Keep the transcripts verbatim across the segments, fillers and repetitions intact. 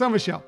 So Michelle,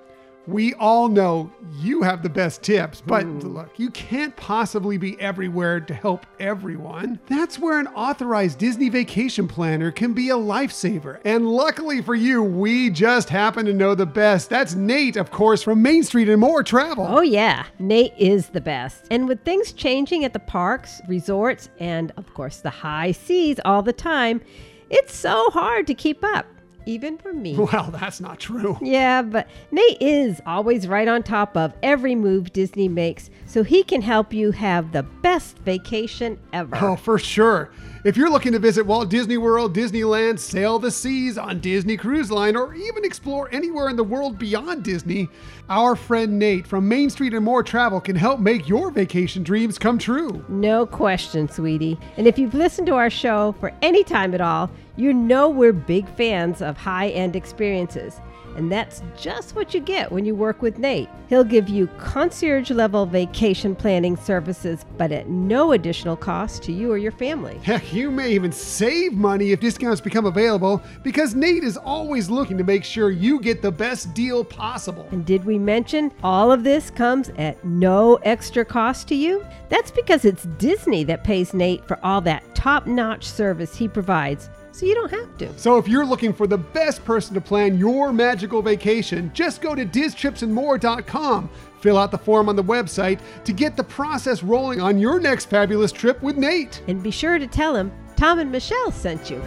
we all know you have the best tips, but Ooh. Look, you can't possibly be everywhere to help everyone. That's where an authorized Disney vacation planner can be a lifesaver. And luckily for you, we just happen to know the best. That's Nate, of course, from Main Street and More Travel. Oh yeah, Nate is the best. And with things changing at the parks, resorts, and of course the high seas all the time, it's so hard to keep up. Even for me. Well, that's not true. Yeah, but Nate is always right on top of every move Disney makes, so he can help you have the best vacation ever. Oh, for sure. If you're looking to visit Walt Disney World, Disneyland, sail the seas on Disney Cruise Line, or even explore anywhere in the world beyond Disney, our friend Nate from Main Street and More Travel can help make your vacation dreams come true. No question, sweetie. And if you've listened to our show for any time at all, you know we're big fans of high-end experiences. And that's just what you get when you work with Nate. He'll give you concierge-level vacation planning services, but at no additional cost to you or your family. Heck, you may even save money if discounts become available, because Nate is always looking to make sure you get the best deal possible. And did we mention all of this comes at no extra cost to you? That's because it's Disney that pays Nate for all that top-notch service he provides. So you don't have to. So if you're looking for the best person to plan your magical vacation, just go to distripsandmore dot com. Fill out the form on the website to get the process rolling on your next fabulous trip with Nate. And be sure to tell him Tom and Michelle sent you.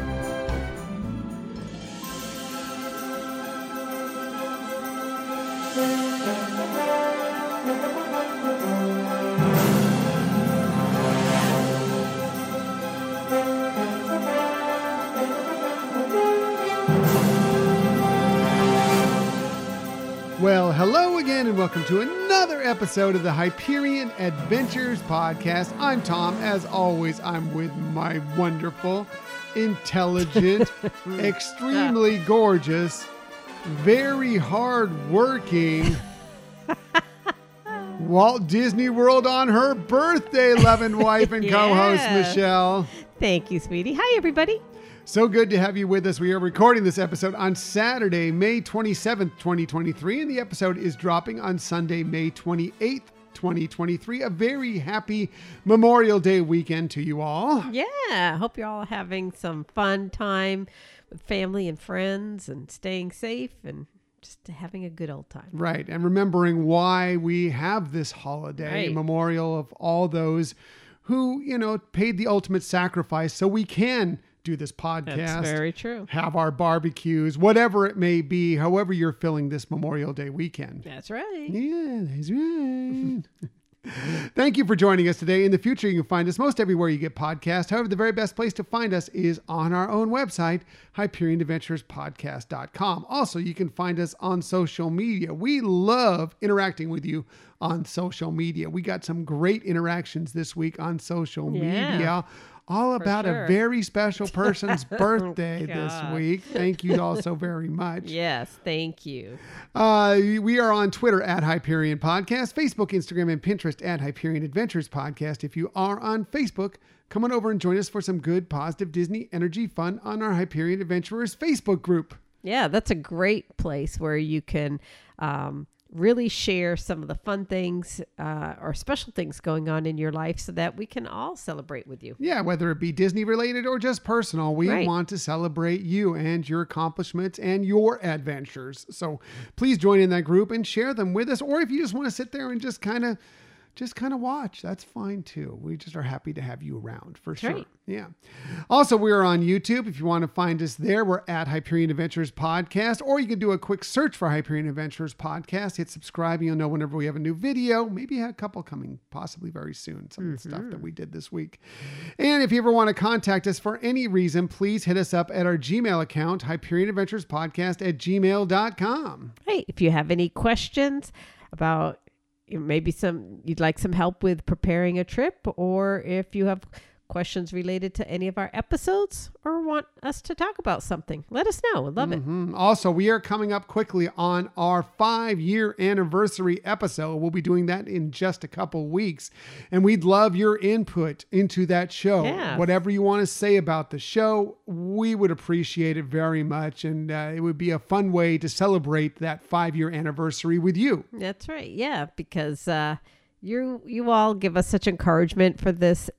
Well, hello again and welcome to another episode of the Hyperion Adventures Podcast. I'm Tom. As always, I'm with my wonderful, intelligent, extremely gorgeous, very hard-working Walt Disney World on her birthday loving wife and yeah. co-host, Michelle. Thank you, sweetie. Hi, everybody. So good to have you with us. We are recording this episode on Saturday, May twenty-seventh, twenty twenty-three, and the episode is dropping on Sunday, May twenty-eighth, twenty twenty-three. A very happy Memorial Day weekend to you all. Yeah, hope you're all having some fun time with family and friends and staying safe and just having a good old time. Right, and remembering why we have this holiday, right. Memorial of all those who, you know, paid the ultimate sacrifice so we can do this podcast. That's very true. Have our barbecues, whatever it may be, however you're filling this Memorial Day weekend. That's right. Yeah, that's right. Thank you for joining us today. In the future, you can find us most everywhere you get podcasts. However, the very best place to find us is on our own website, Hyperion Adventures Podcast dot com. Also, you can find us on social media. We love interacting with you on social media. We got some great interactions this week on social yeah. media. All about sure. a very special person's birthday this week. Thank you all so very much. Yes, thank you. Uh, we are on Twitter at Hyperion Podcast, Facebook, Instagram, and Pinterest at Hyperion Adventures Podcast. If you are on Facebook, come on over and join us for some good, positive Disney energy fun on our Hyperion Adventurers Facebook group. Yeah, that's a great place where you can um, really share some of the fun things uh, or special things going on in your life so that we can all celebrate with you. Yeah, whether it be Disney related or just personal, we right. want to celebrate you and your accomplishments and your adventures. So please join in that group and share them with us. Or if you just want to sit there and just kind of Just kind of watch. That's fine, too. We just are happy to have you around, for sure. Right. Yeah. Also, we are on YouTube. If you want to find us there, we're at Hyperion Adventures Podcast, or you can do a quick search for Hyperion Adventures Podcast. Hit subscribe. You'll know whenever we have a new video. Maybe a couple coming, possibly very soon. Some mm-hmm. of the stuff that we did this week. And if you ever want to contact us for any reason, please hit us up at our Gmail account, Hyperion Adventures Podcast at gmail dot com. Hey, if you have any questions about maybe some you'd like some help with preparing a trip, or if you have questions related to any of our episodes, or want us to talk about something, let us know. We'd love mm-hmm. it. Also, we are coming up quickly on our five-year anniversary episode. We'll be doing that in just a couple weeks, and we'd love your input into that show. Yeah. Whatever you want to say about the show, we would appreciate it very much, and uh, it would be a fun way to celebrate that five-year anniversary with you. That's right. Yeah, because uh, you you all give us such encouragement for this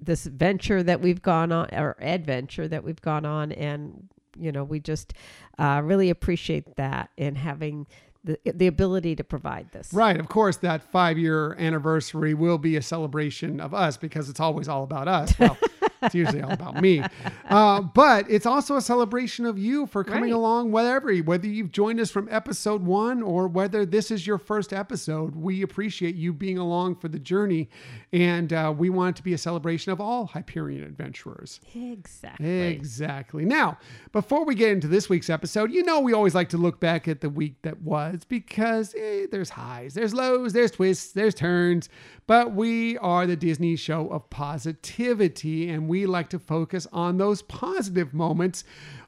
this venture that we've gone on, or adventure that we've gone on. And, you know, we just uh, really appreciate that, and having the, the ability to provide this. Right. Of course, that five-year anniversary will be a celebration of us, because it's always all about us. Well, it's usually all about me. Uh, but it's also a celebration of you for coming right. along, whatever, whether you've joined us from episode one or whether this is your first episode. We appreciate you being along for the journey. And uh, we want it to be a celebration of all Hyperion adventurers. Exactly. Exactly. Now, before we get into this week's episode, you know, we always like to look back at the week that was, because eh, there's highs, there's lows, there's twists, there's turns. But we are the Disney show of positivity, and we like to focus on those positive moments,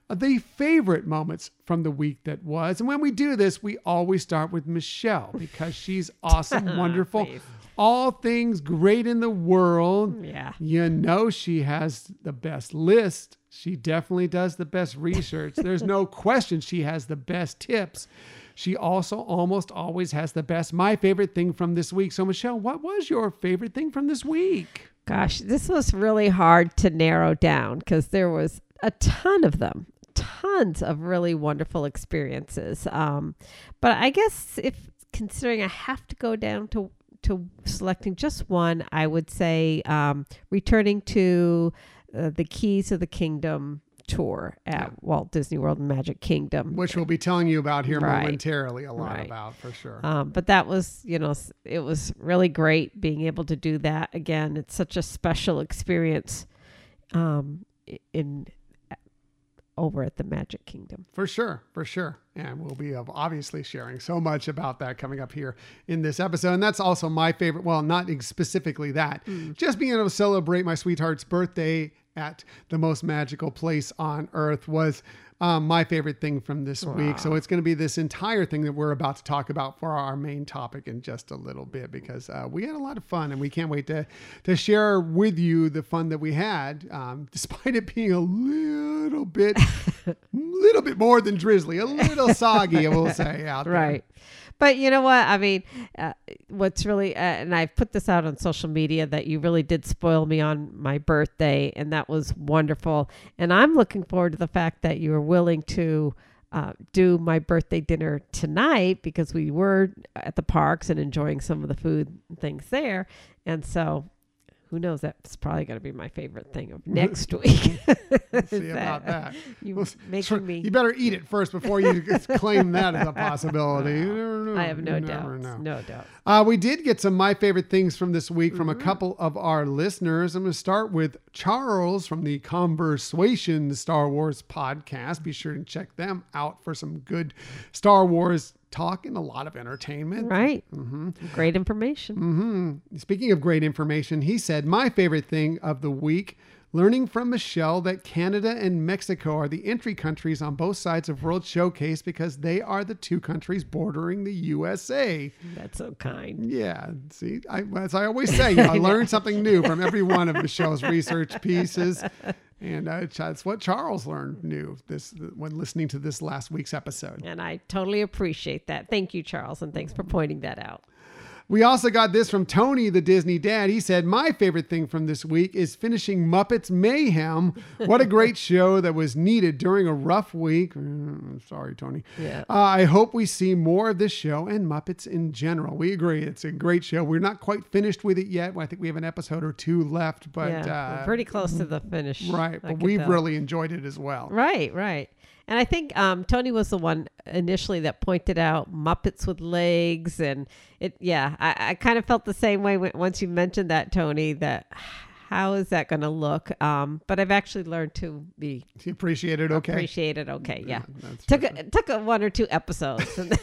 the favorite moments from the week that was. And when we do this, we always start with Michelle, because she's awesome, wonderful, all things great in the world. Yeah. You know, she has the best list. She definitely does the best research. There's no question she has the best tips. She also almost always has the best, my favorite thing from this week. So Michelle, what was your favorite thing from this week? Gosh, this was really hard to narrow down, because there was a ton of them, tons of really wonderful experiences. Um, but I guess if considering I have to go down to, to selecting just one, I would say um, returning to uh, the Keys of the Kingdom Tour at yeah. Walt Disney World and Magic Kingdom, which we'll be telling you about here right. momentarily a lot right. about for sure. Um, but that was, you know, it was really great being able to do that again. It's such a special experience um, in over at the Magic Kingdom. For sure, for sure. And we'll be obviously sharing so much about that coming up here in this episode. And that's also my favorite. Well, not specifically that, mm. just being able to celebrate my sweetheart's birthday at the most magical place on earth was um, my favorite thing from this wow. week. So it's going to be this entire thing that we're about to talk about for our main topic in just a little bit, because uh, we had a lot of fun, and we can't wait to to share with you the fun that we had, um, despite it being a little bit, little bit more than drizzly, a little soggy, I will say out there. Right. But you know what? I mean, uh, what's really, uh, and I've put this out on social media, that you really did spoil me on my birthday, and that was wonderful. And I'm looking forward to the fact that you were willing to uh, do my birthday dinner tonight, because we were at the parks and enjoying some of the food and things there. And so who knows? That's probably going to be my favorite thing of next week. We'll see about that. You, well, making tr- me... you better eat it first before you claim that as a possibility. No, I have no doubt. No doubt. Uh, we did get some my favorite things from this week mm-hmm. from a couple of our listeners. I'm going to start with Charles from the Conversuation Star Wars podcast. Be sure to check them out for some good Star Wars talk and a lot of entertainment. Right. Mm-hmm. Great information. Mm-hmm. Speaking of great information, he said, my favorite thing of the week, learning from Michelle that Canada and Mexico are the entry countries on both sides of World Showcase, because they are the two countries bordering the U S A. That's so kind. Yeah. See, I, as I always say, you know, I learn something new from every one of Michelle's research pieces. And uh, that's what Charles learned new this when listening to this last week's episode. And I totally appreciate that. Thank you, Charles. And thanks for pointing that out. We also got this from Tony, the Disney dad. He said, my favorite thing from this week is finishing Muppets Mayhem. What a great show that was needed during a rough week. Mm, sorry, Tony. Yeah. Uh, I hope we see more of this show and Muppets in general. We agree. It's a great show. We're not quite finished with it yet. I think we have an episode or two left, but yeah, uh, we're pretty close to the finish. Right. But we've tell. really enjoyed it as well. Right, right. And I think um, Tony was the one initially that pointed out Muppets with legs. And it, yeah, I, I kind of felt the same way when, once you mentioned that, Tony, that how is that going to look? Um, but I've actually learned to be... You appreciate it okay. Appreciate it okay, yeah. yeah took, a, took a one or two episodes. And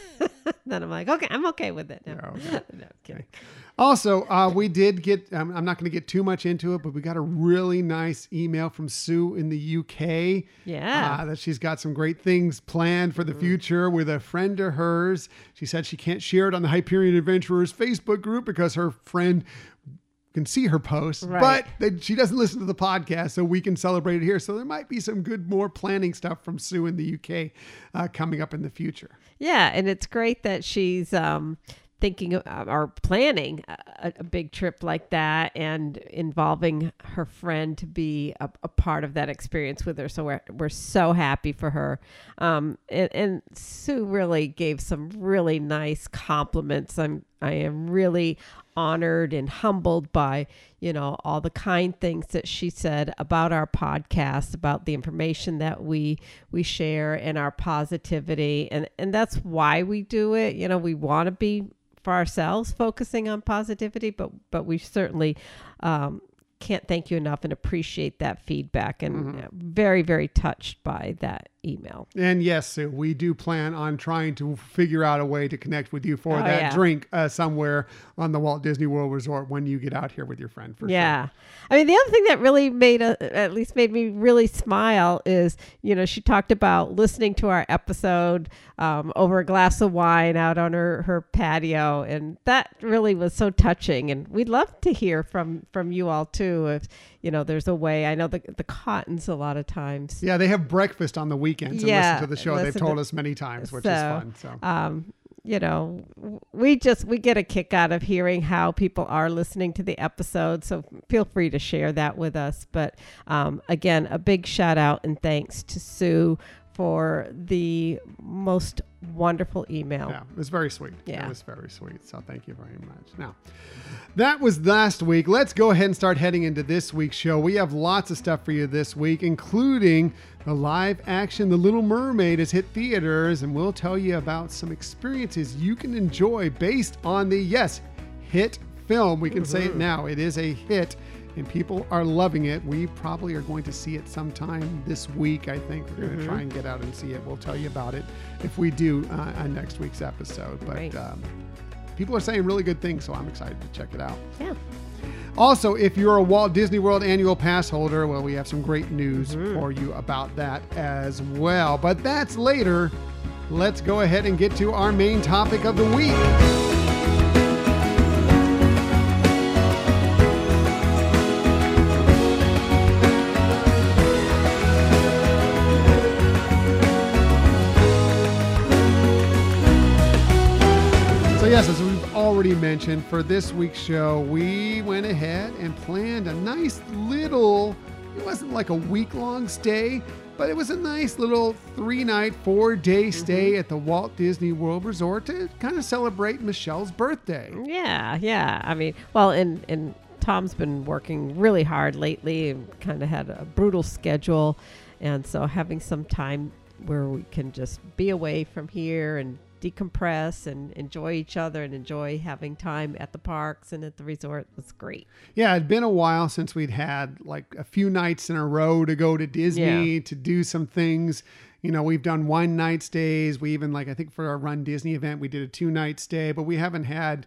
then I'm like, okay, I'm okay with it. No, no, okay. No kidding. Okay. Also, uh, we did get, um, I'm not going to get too much into it, but we got a really nice email from Sue in the U K. Yeah. Uh, that she's got some great things planned for the mm-hmm. future with a friend of hers. She said she can't share it on the Hyperion Adventurers Facebook group because her friend can see her posts, right. but they, she doesn't listen to the podcast, so we can celebrate it here. So there might be some good, more planning stuff from Sue in the U K uh, coming up in the future. Yeah, and it's great that she's um, thinking uh, or planning a, a big trip like that and involving her friend to be a, a part of that experience with her. So we're, we're so happy for her. Um, and, and Sue really gave some really nice compliments. I'm I am really honored and humbled by, you know, all the kind things that she said about our podcast, about the information that we we share and our positivity. And, and that's why we do it. You know, we want to be for ourselves focusing on positivity, but but we certainly um, can't thank you enough and appreciate that feedback. And mm-hmm. very, very touched by that email. And yes, Sue, we do plan on trying to figure out a way to connect with you for oh, that yeah. drink uh, somewhere on the Walt Disney World Resort when you get out here with your friend. For yeah. sure. I mean, the other thing that really made, a, at least made me really smile is, you know, she talked about listening to our episode um, over a glass of wine out on her, her patio. And that really was so touching. And we'd love to hear from, from you all too. If, you know, there's a way. I know the, the Cottons a lot of times. Yeah. They have breakfast on the weekends and yeah, listen to the show. They've told to, us many times, which so, is fun. So, um, you know, we just, we get a kick out of hearing how people are listening to the episode. So feel free to share that with us. But, um, again, a big shout out and thanks to Sue for the most wonderful email. Yeah, it was very sweet. Yeah. It was very sweet. So thank you very much. Now, that was last week. Let's go ahead and start heading into this week's show. We have lots of stuff for you this week, including the live action The Little Mermaid has hit theaters, and we'll tell you about some experiences you can enjoy based on the, yes, hit film. We can mm-hmm. say it now. It is a hit. And people are loving it. We probably are going to see it sometime this week, I think. We're mm-hmm. going to try and get out and see it. We'll tell you about it if we do uh, on next week's episode. But right. um, people are saying really good things, so I'm excited to check it out. Yeah. Also, if you're a Walt Disney World annual pass holder, well, we have some great news mm-hmm. for you about that as well. But that's later. Let's go ahead and get to our main topic of the week. Yes, as we've already mentioned, for this week's show, we went ahead and planned a nice little, it wasn't like a week-long stay, but it was a nice little three-night, four-day stay mm-hmm. at the Walt Disney World Resort to kind of celebrate Michelle's birthday. Yeah, yeah. I mean, well, and, and Tom's been working really hard lately and kind of had a brutal schedule, and so having some time where we can just be away from here and decompress and enjoy each other and enjoy having time at the parks and at the resort was great. Yeah, it'd been a while since we'd had like a few nights in a row to go to Disney yeah. to do some things. You know, we've done one night stays. We even like, I think for our Run Disney event, we did a two night stay, but we haven't had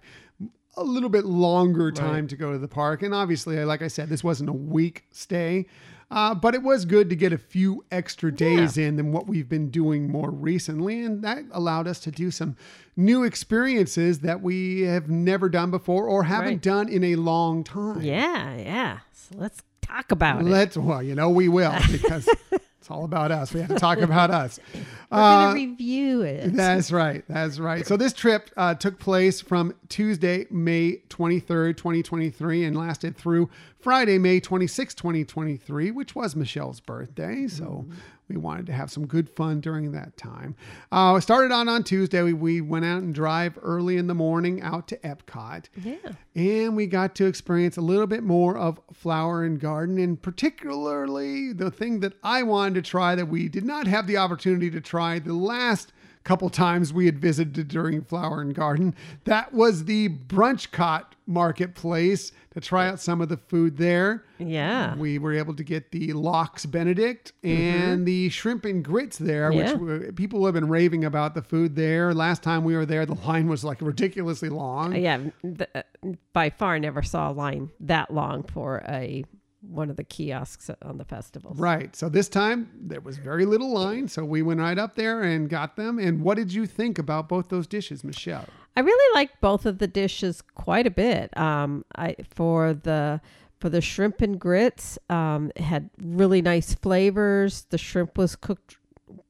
a little bit longer time right. to go to the park. And obviously, like I said, this wasn't a week stay. Uh, but it was good to get a few extra days yeah. in than what we've been doing more recently. And that allowed us to do some new experiences that we have never done before or haven't right. done in a long time. Yeah, yeah. So let's talk about let's, it. Let's, well, you know, we will because it's all about us. We have to talk about us. We're uh, going to review it. That's right. That's right. So this trip uh, took place from Tuesday, May twenty-third, twenty twenty-three, and lasted through Friday, May twenty-sixth, twenty twenty-three, which was Michelle's birthday. So mm-hmm. we wanted to have some good fun during that time. Uh, we started on on Tuesday. We, we went out and drive early in the morning out to Epcot. Yeah. And we got to experience a little bit more of Flower and Garden, and particularly the thing that I wanted to try that we did not have the opportunity to try the last couple times we had visited during Flower and Garden. That was the Brunchcot marketplace to try out some of the food there. Yeah. We were able to get the lox Benedict and mm-hmm. the shrimp and grits there, yeah. which were, people have been raving about the food there. Last time we were there, the line was like ridiculously long. Yeah. The, uh, by far never saw a line that long for a one of the kiosks on the festivals. Right. So this time there was very little line. So we went right up there and got them. And what did you think about both those dishes, Michelle? I really liked both of the dishes quite a bit. Um, I, for the, for the shrimp and grits, um, it had really nice flavors. The shrimp was cooked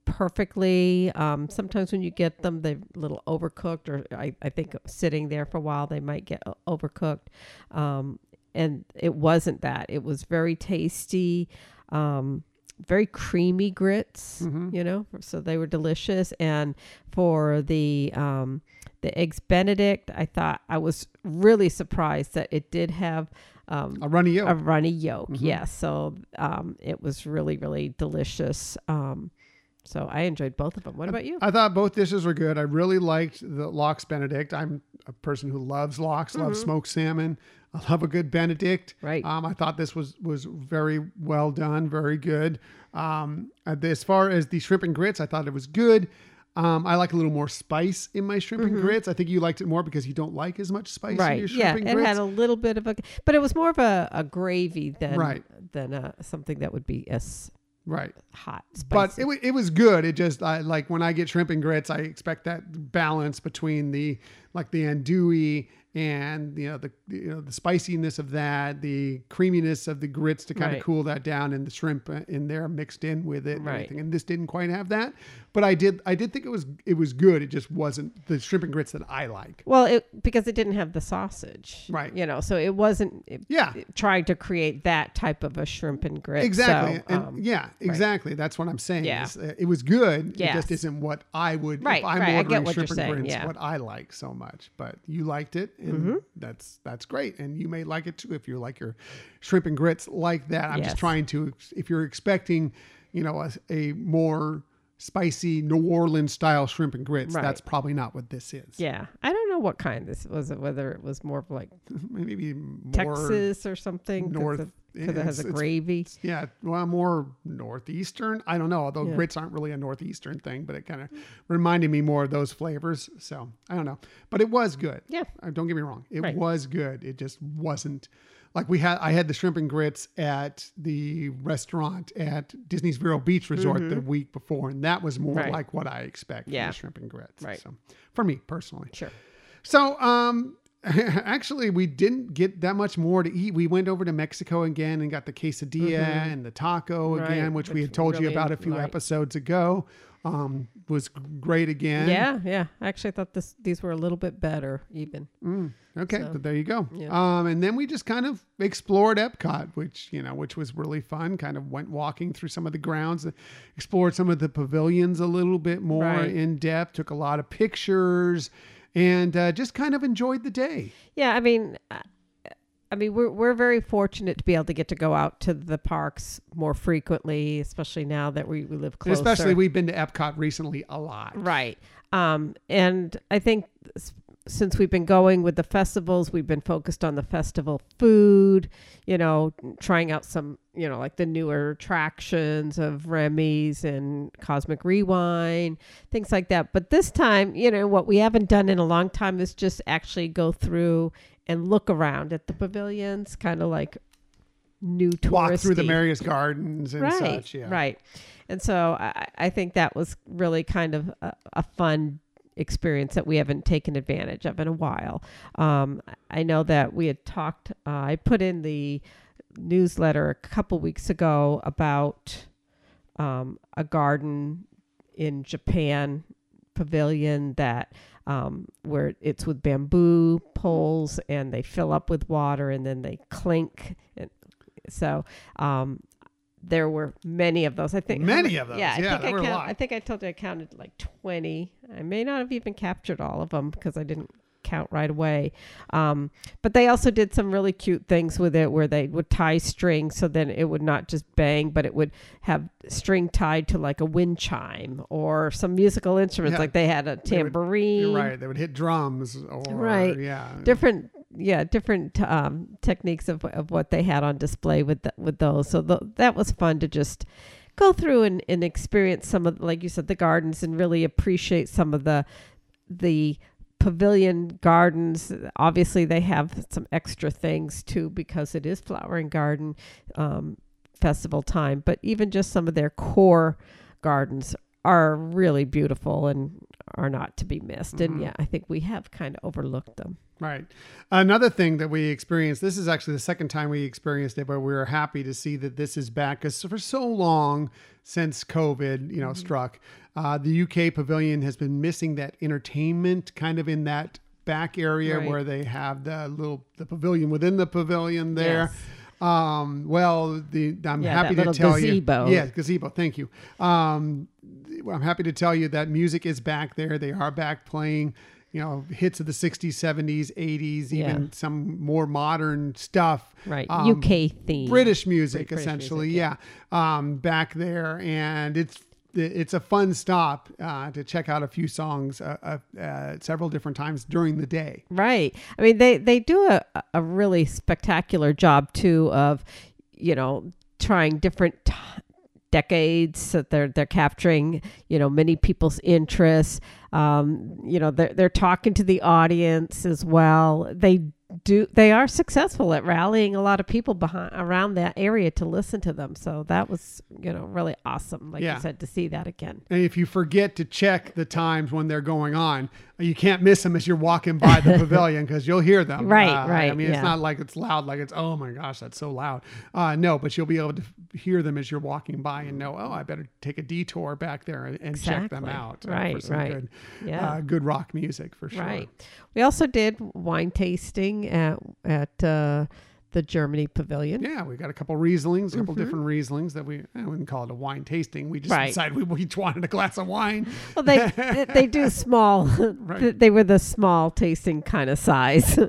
perfectly. Um, sometimes when you get them, they're a little overcooked, or I, I think sitting there for a while, they might get overcooked. Um, And it wasn't that. It was very tasty, um, very creamy grits, mm-hmm. you know, so they were delicious. And for the um, the Eggs Benedict, I thought I was really surprised that it did have um, a runny yolk. A runny yolk, mm-hmm. yes. Yeah, so um, it was really, really delicious. Um So I enjoyed both of them. What about you? I thought both dishes were good. I really liked the lox Benedict. I'm a person who loves lox, mm-hmm. loves smoked salmon. I love a good Benedict. Right. Um, I thought this was was very well done, very good. Um, as far as the shrimp and grits, I thought it was good. Um, I like a little more spice in my shrimp mm-hmm. and grits. I think you liked it more because you don't like as much spice right. in your shrimp yeah, and grits. Right, yeah, it had a little bit of a... But it was more of a, a gravy than, right. than a, something that would be as... Right. Hot. Spicy. But it, w- it was good. It just, I, like when I get shrimp and grits, I expect that balance between the, like the andouille and, you know, the, you know, the spiciness of that, the creaminess of the grits to kind right. of cool that down, and the shrimp in there mixed in with it. And, right. everything. And this didn't quite have that, but I did, I did think it was, it was good. It just wasn't the shrimp and grits that I like. Well, it, because it didn't have the sausage, right. You know, so it wasn't it, yeah. it trying to create that type of a shrimp and grits. Exactly. So, and, um, yeah, exactly. Right. That's what I'm saying. Yeah. Is, uh, it was good. Yes. It just isn't what I would, right. if I'm right. ordering shrimp and saying. grits, yeah. what I like so much, but you liked it. And mm-hmm. that's that's great, and you may like it too if you like your shrimp and grits like that. I'm yes. just trying to, if you're expecting, you know, a, a more spicy New Orleans style shrimp and grits, right. that's probably not what this is. Yeah, I don't know what kind this was. Whether it was more of like maybe more Texas or something north, because it has a gravy. Yeah, well, more northeastern. I don't know. Although yeah. grits aren't really a northeastern thing, but it kind of reminded me more of those flavors. So I don't know, but it was good. Yeah, uh, don't get me wrong. It right. was good. It just wasn't. Like we had, I had the shrimp and grits at the restaurant at Disney's Vero Beach Resort mm-hmm. the week before, and that was more right. like what I expect yeah. from the shrimp and grits. Right. So, for me personally, sure. So, um, actually, we didn't get that much more to eat. We went over to Mexico again and got the quesadilla mm-hmm. and the taco right. again, which, which we had told really you about a few light. episodes ago. Um, was great again. Yeah, yeah. Actually, I thought this these were a little bit better even. Mm, okay, so, so there you go. Yeah. Um, and then we just kind of explored Epcot, which you know, which was really fun. Kind of went walking through some of the grounds, explored some of the pavilions a little bit more right. in depth. Took a lot of pictures, and uh, just kind of enjoyed the day. Yeah, I mean. I- I mean, we're we're very fortunate to be able to get to go out to the parks more frequently, especially now that we, we live closer. Especially we've been to Epcot recently a lot. Right. Um, and I think since we've been going with the festivals, we've been focused on the festival food, you know, trying out some, you know, like the newer attractions of Remy's and Cosmic Rewind, things like that. But this time, you know, what we haven't done in a long time is just actually go through and look around at the pavilions, kind of like new touristy. Walk through the Marius Gardens and right, such. Yeah. Right. And so I, I think that was really kind of a, a fun experience that we haven't taken advantage of in a while. Um, I know that we had talked, uh, I put in the newsletter a couple weeks ago about um, a garden in Japan pavilion that um, where it's with bamboo poles and they fill up with water and then they clink. And so um, there were many of those. I think many of those. Yeah, yeah I, think I, count, I think I told you I counted like twenty. I may not have even captured all of them because I didn't account right away. Um, but they also did some really cute things with it where they would tie string so then it would not just bang, but it would have string tied to like a wind chime or some musical instruments. Yeah. Like they had a tambourine. They would, you're right. They would hit drums. Or, right. Yeah. Different. Yeah, different um, techniques of, of what they had on display with the, with those. So the, that was fun to just go through and, and experience some of, like you said, the gardens, and really appreciate some of the the pavilion gardens. Obviously, they have some extra things too because it is Flower and Garden um, Festival time. But even just some of their core gardens are really beautiful and are not to be missed. Mm-hmm. And yeah, I think we have kind of overlooked them. Right. Another thing that we experienced, this is actually the second time we experienced it, but we were happy to see that this is back, because for so long since COVID, you know, mm-hmm. struck, uh, the U K pavilion has been missing that entertainment kind of in that back area right. where they have the little, the pavilion within the pavilion there. Yes. Um, well, the, I'm yeah, happy to tell gazebo. you, yeah, gazebo. Thank you. Um, I'm happy to tell you that music is back there. They are back playing, you know, hits of the sixties, seventies, eighties, yeah. even some more modern stuff. Right. Um, U K theme. British music, British essentially. Music, yeah. yeah. Um, back there. And it's, it's a fun stop uh, to check out a few songs uh, uh, uh, several different times during the day. Right. I mean, they, they do a, a really spectacular job too of, you know, trying different t- decades that they're, they're capturing, you know, many people's interests. Um, you know, they're, they're talking to the audience as well. They do, they are successful at rallying a lot of people behind around that area to listen to them. So that was, you know, really awesome. Like yeah. you said, to see that again. And if you forget to check the times when they're going on, you can't miss them as you're walking by the pavilion, because you'll hear them. Right. Uh, right. I mean, yeah. it's not like it's loud, like it's, oh my gosh, that's so loud. Uh, no, but you'll be able to hear them as you're walking by and know, oh, I better take a detour back there and, and exactly. check them out. Right. Uh, for some right. good, yeah. Uh, good rock music for sure. Right. We also did wine tasting at, at, uh, the Germany pavilion. Yeah, we got a couple Rieslings, a couple mm-hmm. different Rieslings that we, I wouldn't call it a wine tasting. We just right. decided we, we each wanted a glass of wine. Well, they they do small. Right. They were the small tasting kind of size.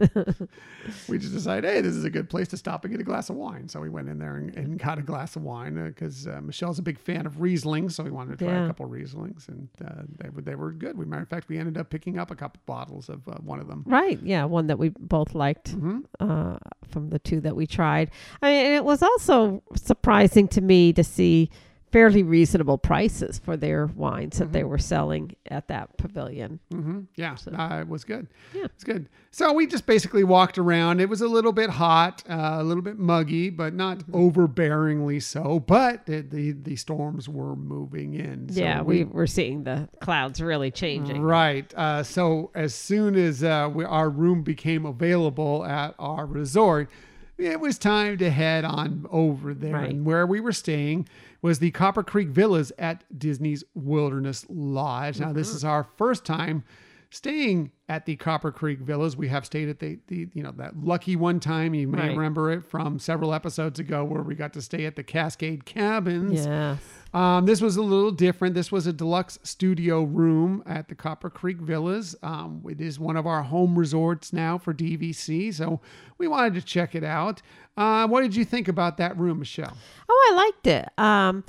We just decided, hey, this is a good place to stop and get a glass of wine. So we went in there and, and got a glass of wine because uh, uh, Michelle's a big fan of Riesling, so we wanted to try yeah. a couple Rieslings, and uh, they were they were good. We matter of fact, we ended up picking up a couple bottles of uh, one of them. Right. Yeah, one that we both liked mm-hmm. uh, from the two that we tried. I mean, and it was also surprising to me to see fairly reasonable prices for their wines mm-hmm. that they were selling at that pavilion. Mm-hmm. Yeah, so. uh, it was good. Yeah, it's good. So we just basically walked around. It was a little bit hot, uh, a little bit muggy, but not mm-hmm. overbearingly so. But the, the the storms were moving in. So yeah, we, we were seeing the clouds really changing. Right. Uh, so as soon as uh, we, our room became available at our resort, it was time to head on over there. Right. And where we were staying was the Copper Creek Villas at Disney's Wilderness Lodge. Mm-hmm. Now, this is our first time staying at the Copper Creek Villas. We have stayed at the, the you know, that lucky one time. You may right. remember it from several episodes ago where we got to stay at the Cascade Cabins. Yes. Um, this was a little different. This was a deluxe studio room at the Copper Creek Villas. Um, it is one of our home resorts now for D V C, so we wanted to check it out. Uh, what did you think about that room, Michelle? Oh, I liked it. Um,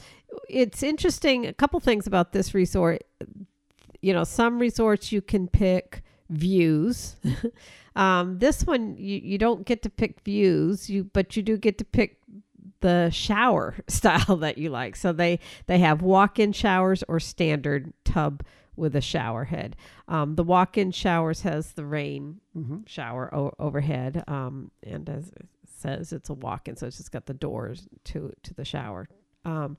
it's interesting. A couple things about this resort. You know, some resorts you can pick views. um, this one, you, you don't get to pick views, you but you do get to pick the shower style that you like. So they, they have walk-in showers or standard tub with a shower head. Um, the walk-in showers has the rain mm-hmm. shower o- overhead. Um, and as it says, it's a walk-in. So it's just got the doors to, to the shower. Um,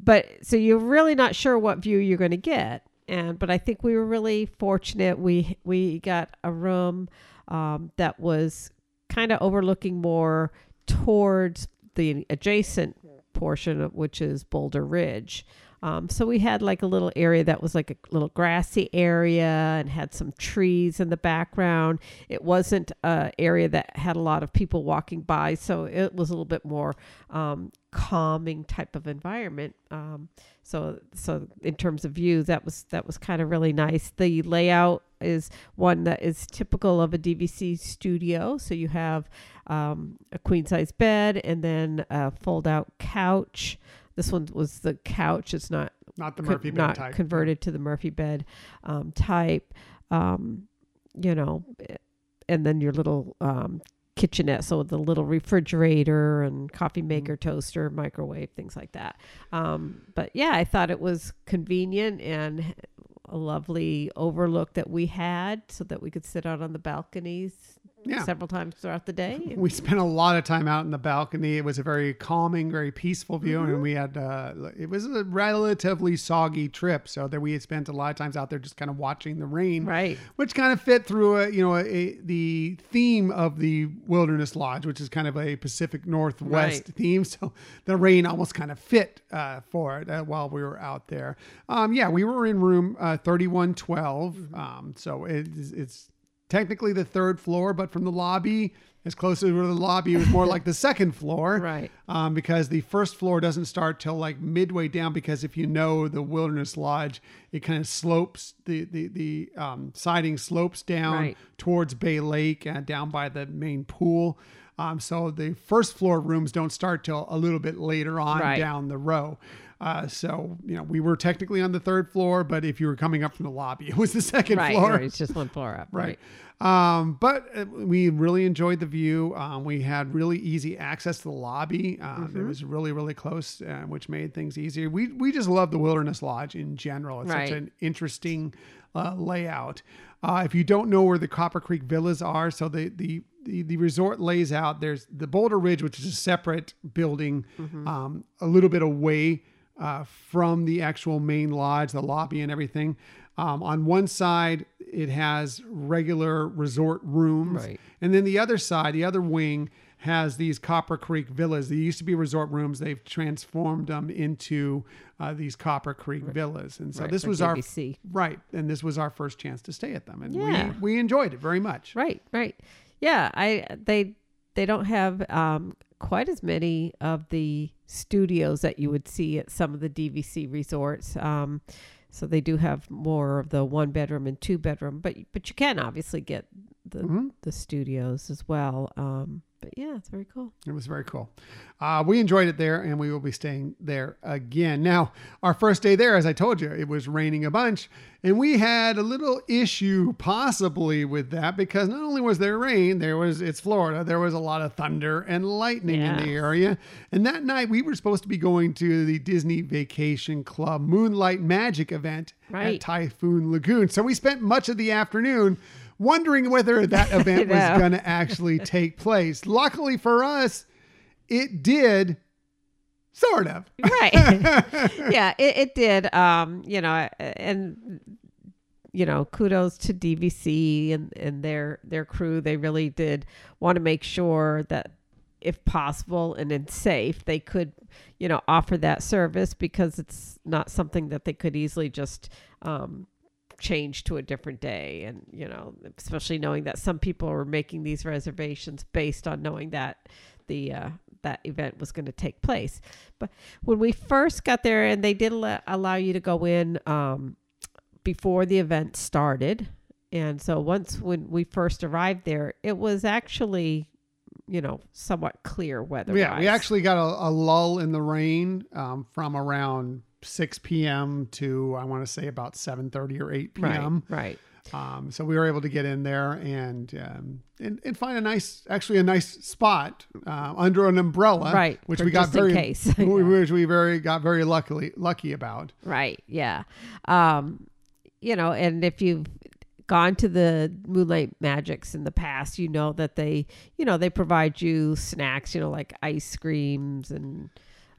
but so you're really not sure what view you're going to get. And, but I think we were really fortunate. We, we got a room, um, that was kind of overlooking more towards the adjacent portion, of which is Boulder Ridge. Um, so we had like a little area that was like a little grassy area and had some trees in the background. It wasn't an area that had a lot of people walking by, so it was a little bit more um, calming type of environment. Um, so, so in terms of view, that was that was kind of really nice. The layout is one that is typical of a D V C studio. So you have um, a queen size bed and then a fold out couch. This one was the couch. It's not not the Murphy bed type. Not converted to the Murphy bed um, type, um, you know, and then your little um, kitchenette. So the little refrigerator and coffee maker, toaster, microwave, things like that. Um, but yeah, I thought it was convenient and a lovely overlook that we had so that we could sit out on the balconies. Yeah. Several times throughout the day. We spent a lot of time out in the balcony. It was a very calming, very peaceful view. Mm-hmm. And we had, uh, it was a relatively soggy trip. So that we had spent a lot of times out there just kind of watching the rain. Right. Which kind of fit through, a, you know, a, a, the theme of the Wilderness Lodge, which is kind of a Pacific Northwest right. theme. So the rain almost kind of fit uh, for it uh, while we were out there. Um, yeah, we were in room uh, thirty-one twelve. Mm-hmm. Um, so it, it's, technically the third floor, but from the lobby, as close as the lobby, it was more like the second floor. Right. Um, because the first floor doesn't start till like midway down, because if you know the Wilderness Lodge, it kind of slopes, the the, the um, siding slopes down right. towards Bay Lake and down by the main pool. Um, so the first floor rooms don't start till a little bit later on right. down the row. Uh, so, you know, we were technically on the third floor, but if you were coming up from the lobby, it was the second right, floor. Right, it's just one floor up. Right. right. Um, but we really enjoyed the view. Um, we had really easy access to the lobby. Um, mm-hmm. It was really, really close, uh, which made things easier. We we just love the Wilderness Lodge in general. It's right. such an interesting uh, layout. Uh, if you don't know where the Copper Creek Villas are, so the the The, the resort lays out, there's the Boulder Ridge, which is a separate building, mm-hmm. um, a little bit away uh, from the actual main lodge, the lobby and everything. Um, on one side, it has regular resort rooms. Right. And then the other side, the other wing, has these Copper Creek Villas. They used to be resort rooms. They've transformed them into uh, these Copper Creek right. Villas. And so right, this was D V C. our... Right. And this was our first chance to stay at them. And yeah. we, we enjoyed it very much. Right, right. Yeah, I they they don't have um, quite as many of the studios that you would see at some of the D V C resorts. Um, so they do have more of the one bedroom and two bedroom, but but you can obviously get the mm-hmm. the studios as well. Um, but yeah, it's very cool. It was very cool. Uh, we enjoyed it there, and we will be staying there again. Now, our first day there, as I told you, it was raining a bunch. And we had a little issue possibly with that, because not only was there rain, there was, it's Florida, there was a lot of thunder and lightning yeah. in the area. And that night we were supposed to be going to the Disney Vacation Club Moonlight Magic event right. at Typhoon Lagoon. So we spent much of the afternoon wondering whether that event was going to actually take place. Luckily for us, it did. Sort of. Right. Yeah, it, it did. Um, you know, and, you know, kudos to D V C and, and their, their crew. They really did want to make sure that if possible and then safe, they could, you know, offer that service, because it's not something that they could easily just, um, change to a different day. And, you know, especially knowing that some people are making these reservations based on knowing that the, uh, that event was going to take place. But when we first got there, and they did let, allow you to go in um, before the event started. And so once when we first arrived there, it was actually, you know, somewhat clear weather. Yeah, we actually got a, a lull in the rain um, from around six p.m. to, I want to say, about seven thirty or eight p.m. Right, right. Um, so we were able to get in there and, um, and, and find a nice, actually a nice spot, uh, under an umbrella, right. Which we got very, case. yeah. which we very, got very luckily lucky about. Right. Yeah. Um, you know, and if you've gone to the Moonlight Magics in the past, you know that they, you know, they provide you snacks, you know, like ice creams and,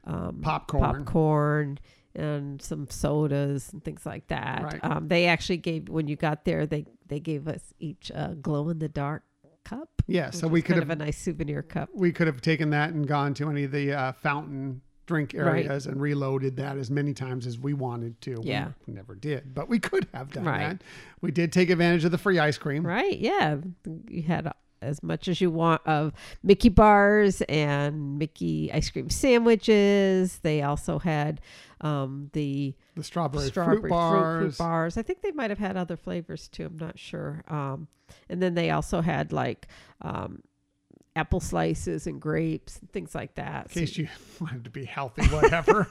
um, popcorn, popcorn. and some sodas and things like that. Right. Um, they actually gave, when you got there, they, they gave us each a glow in the dark cup. Yeah. So we could kind have of a nice souvenir cup. We could have taken that and gone to any of the uh, fountain drink areas right. and reloaded that as many times as we wanted to. Yeah. We never did, but we could have done right. that. We did take advantage of the free ice cream. Right. Yeah. You had as much as you want of Mickey bars and Mickey ice cream sandwiches. They also had um, the, the strawberry, strawberry fruit, bars. Fruit, fruit bars. I think they might have had other flavors too. I'm not sure. Um, and then they also had like, um, apple slices and grapes and things like that. In case so, you wanted to be healthy, whatever.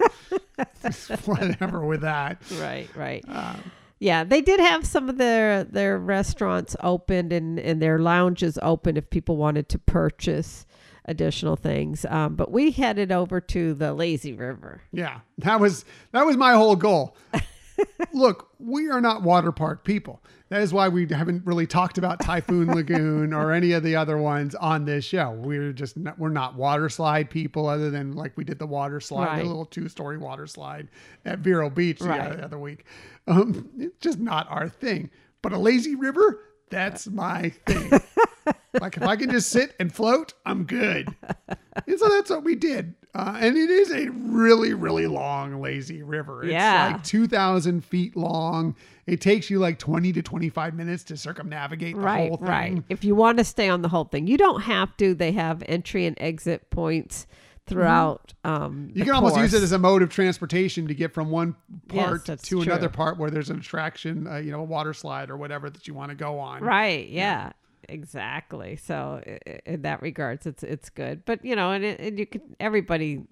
Whatever with that. Right, right. Um, yeah, they did have some of their their restaurants opened and, and their lounges open if people wanted to purchase additional things. Um, but we headed over to the Lazy River. Yeah, that was that was my whole goal. Look, we are not water park people. That is why we haven't really talked about Typhoon Lagoon or any of the other ones on this show. We're just not, we're not water slide people, other than like we did the water slide, right. the little two-story water slide at Vero Beach right. the other week. Um, it's just not our thing. But a lazy river, that's my thing. Like if I can just sit and float, I'm good. And so that's what we did. Uh, and it is a really, really long lazy river. It's yeah. like two thousand feet long. It takes you like twenty to twenty-five minutes to circumnavigate the right, whole thing. Right. If you want to stay on the whole thing, you don't have to. They have entry and exit points throughout. Mm-hmm. um, you can course. almost use it as a mode of transportation to get from one part yes, to true. another part where there's an attraction, uh, you know, a water slide or whatever that you want to go on. Right. Yeah. yeah. Exactly. So in that regards, it's it's good. But you know, and and you can, everybody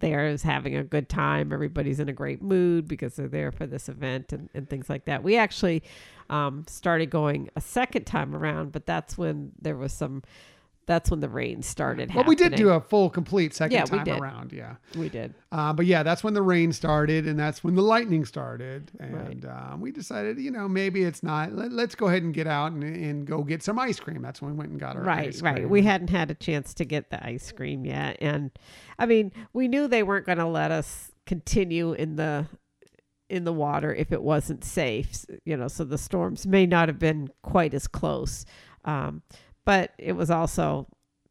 there is having a good time. Everybody's in a great mood because they're there for this event and, and things like that. We actually um, started going a second time around, but that's when there was some. That's when the rain started happening. Well, we did do a full, complete second yeah, time around. Yeah, we did. Uh, but yeah, that's when the rain started and that's when the lightning started. And right. uh, we decided, you know, maybe it's not. Let, let's go ahead and get out and, and go get some ice cream. That's when we went and got our right, ice cream. Right, right. We hadn't had a chance to get the ice cream yet. And I mean, we knew they weren't going to let us continue in the in the water if it wasn't safe. You know, so the storms may not have been quite as close. Um But it was also,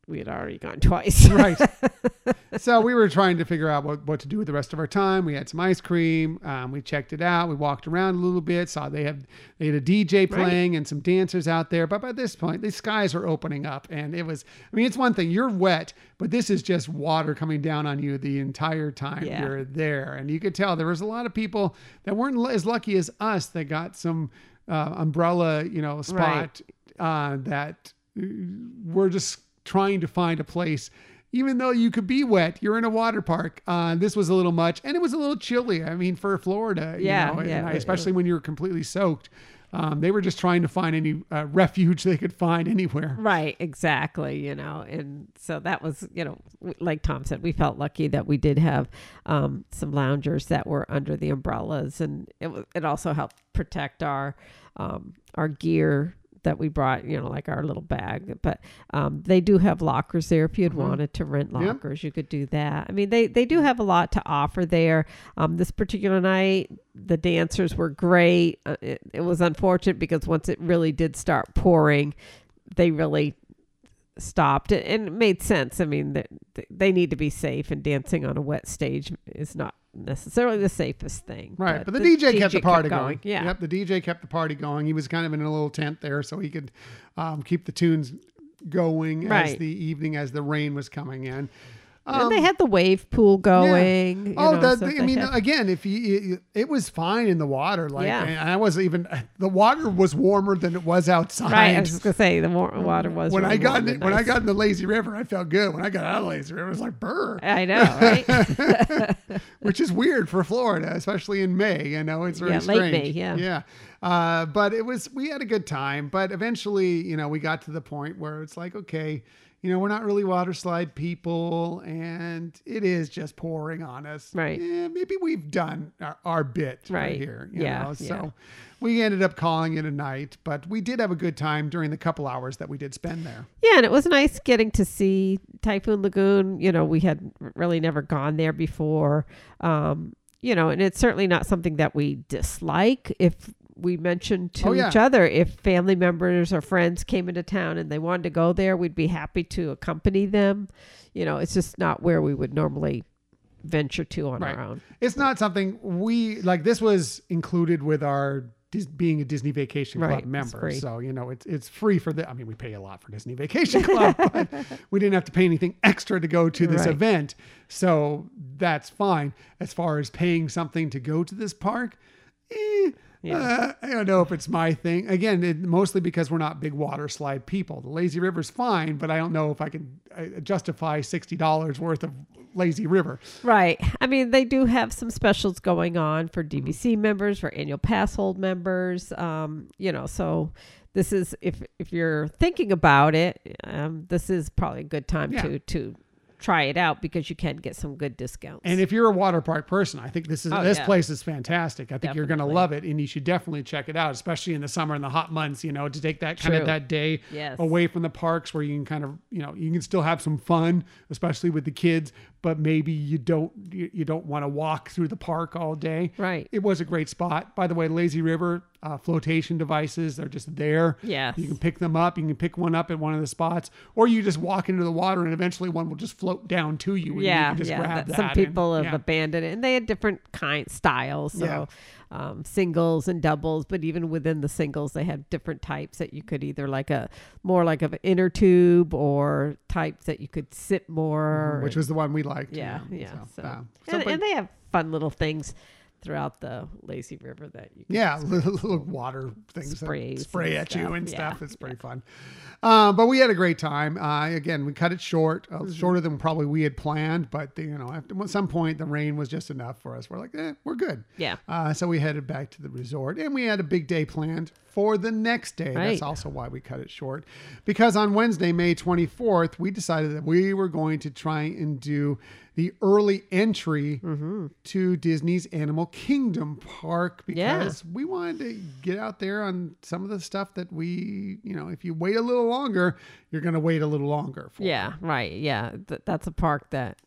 we had already gone twice. Right. So we were trying to figure out what, what to do with the rest of our time. We had some ice cream. Um, we checked it out. We walked around a little bit. Saw they have they had a D J playing right. and some dancers out there. But by this point, the skies were opening up. And it was, I mean, it's one thing. You're wet, but this is just water coming down on you the entire time yeah. you're there. And you could tell there was a lot of people that weren't as lucky as us that got some uh, umbrella, you know, spot right. uh, that... We're just trying to find a place, even though you could be wet, you're in a water park. Uh, this was a little much and it was a little chilly. I mean, for Florida, yeah, you know, yeah, and I, especially when you're completely soaked. Um, they were just trying to find any uh, refuge they could find anywhere. Right. Exactly. You know, and so that was, you know, like Tom said, we felt lucky that we did have um, some loungers that were under the umbrellas, and it, it also helped protect our, um, our gear that we brought, you know, like our little bag. But um, they do have lockers there. If you had mm-hmm. wanted to rent lockers, yep. you could do that. I mean, they, they do have a lot to offer there. Um, this particular night, the dancers were great. Uh, it, it was unfortunate because once it really did start pouring, they really stopped, and it made sense. I mean, they, they need to be safe, and dancing on a wet stage is not necessarily the safest thing. Right. But, but the, the D J kept the party kept going. going. Yeah. Yep. The D J kept the party going. He was kind of in a little tent there so he could um, keep the tunes going right. as the evening, as the rain was coming in. Um, and they had the wave pool going. Yeah. You oh, know, the, so the, I mean, had... again, if you, it, it was fine in the water. Like, yeah. and I wasn't even, the water was warmer than it was outside. Right, I was just going to say, the more, water was when really I got in, nice. When I got in the lazy river, I felt good. When I got out of the lazy river, it was like, brr. I know, right? Which is weird for Florida, especially in May. You know, it's very yeah, strange. Late May, yeah. Yeah. Uh, but it was, we had a good time. But eventually, you know, we got to the point where it's like, okay, you know, we're not really water slide people, and it is just pouring on us. Right. Yeah, maybe we've done our, our bit right, right here. You yeah, know? So yeah. we ended up calling it a night, but we did have a good time during the couple hours that we did spend there. Yeah. And it was nice getting to see Typhoon Lagoon. You know, we had really never gone there before. Um, you know, and it's certainly not something that we dislike. If we mentioned to oh, yeah. each other, if family members or friends came into town and they wanted to go there, we'd be happy to accompany them. You know, it's just not where we would normally venture to on right. our own. It's not something we like. This was included with our being a Disney Vacation Club right. member. So, you know, it's, it's free for the, I mean, we pay a lot for Disney Vacation Club, but we didn't have to pay anything extra to go to this right. event. So that's fine. As far as paying something to go to this park, eh, yeah. uh, I don't know if it's my thing. Again, it, mostly because we're not big water slide people. The lazy river's fine, but I don't know if I can uh, justify sixty dollars worth of lazy river. Right. I mean, they do have some specials going on for D V C mm-hmm. members, for annual pass hold members. Um, you know, so this is, if if you're thinking about it, um, this is probably a good time yeah. to, to try it out, because you can get some good discounts. And if you're a water park person, I think this is, oh, this yeah. place is fantastic. I think definitely. You're going to love it, and you should definitely check it out, especially in the summer and the hot months, you know, to take that kind True. Of that day yes. away from the parks, where you can kind of, you know, you can still have some fun, especially with the kids, but maybe you don't, you, you don't want to walk through the park all day. Right. It was a great spot. By the way, Lazy River, Uh, flotation devices, they're just there. Yeah, you can pick them up. You can pick one up at one of the spots, or you just walk into the water and eventually one will just float down to you. And yeah, you can just yeah. grab that. Some people and, have yeah. abandoned it, and they had different kind styles. So yeah. um, singles and doubles, but even within the singles, they have different types that you could either like a more like of an inner tube, or types that you could sit more, mm, which and, was the one we liked. Yeah, you know, yeah. So, so. Uh, and, so, and they have fun little things throughout the lazy river that you can yeah little, little water things that spray at stuff. You and yeah. stuff. It's pretty yeah. fun. Uh, but we had a great time. Uh, again, we cut it short, uh, mm-hmm. shorter than probably we had planned, but the, you know, after, at some point the rain was just enough for us. We're like, eh, we're good. Yeah. Uh, so we headed back to the resort, and we had a big day planned for the next day. Right. That's also why we cut it short, because on Wednesday, May twenty-fourth, we decided that we were going to try and do the early entry mm-hmm. to Disney's Animal Kingdom Park, because yeah. we wanted to get out there on some of the stuff that we, you know, if you wait a little longer, you're going to wait a little longer for. Yeah, right. Yeah. Th- that's a park that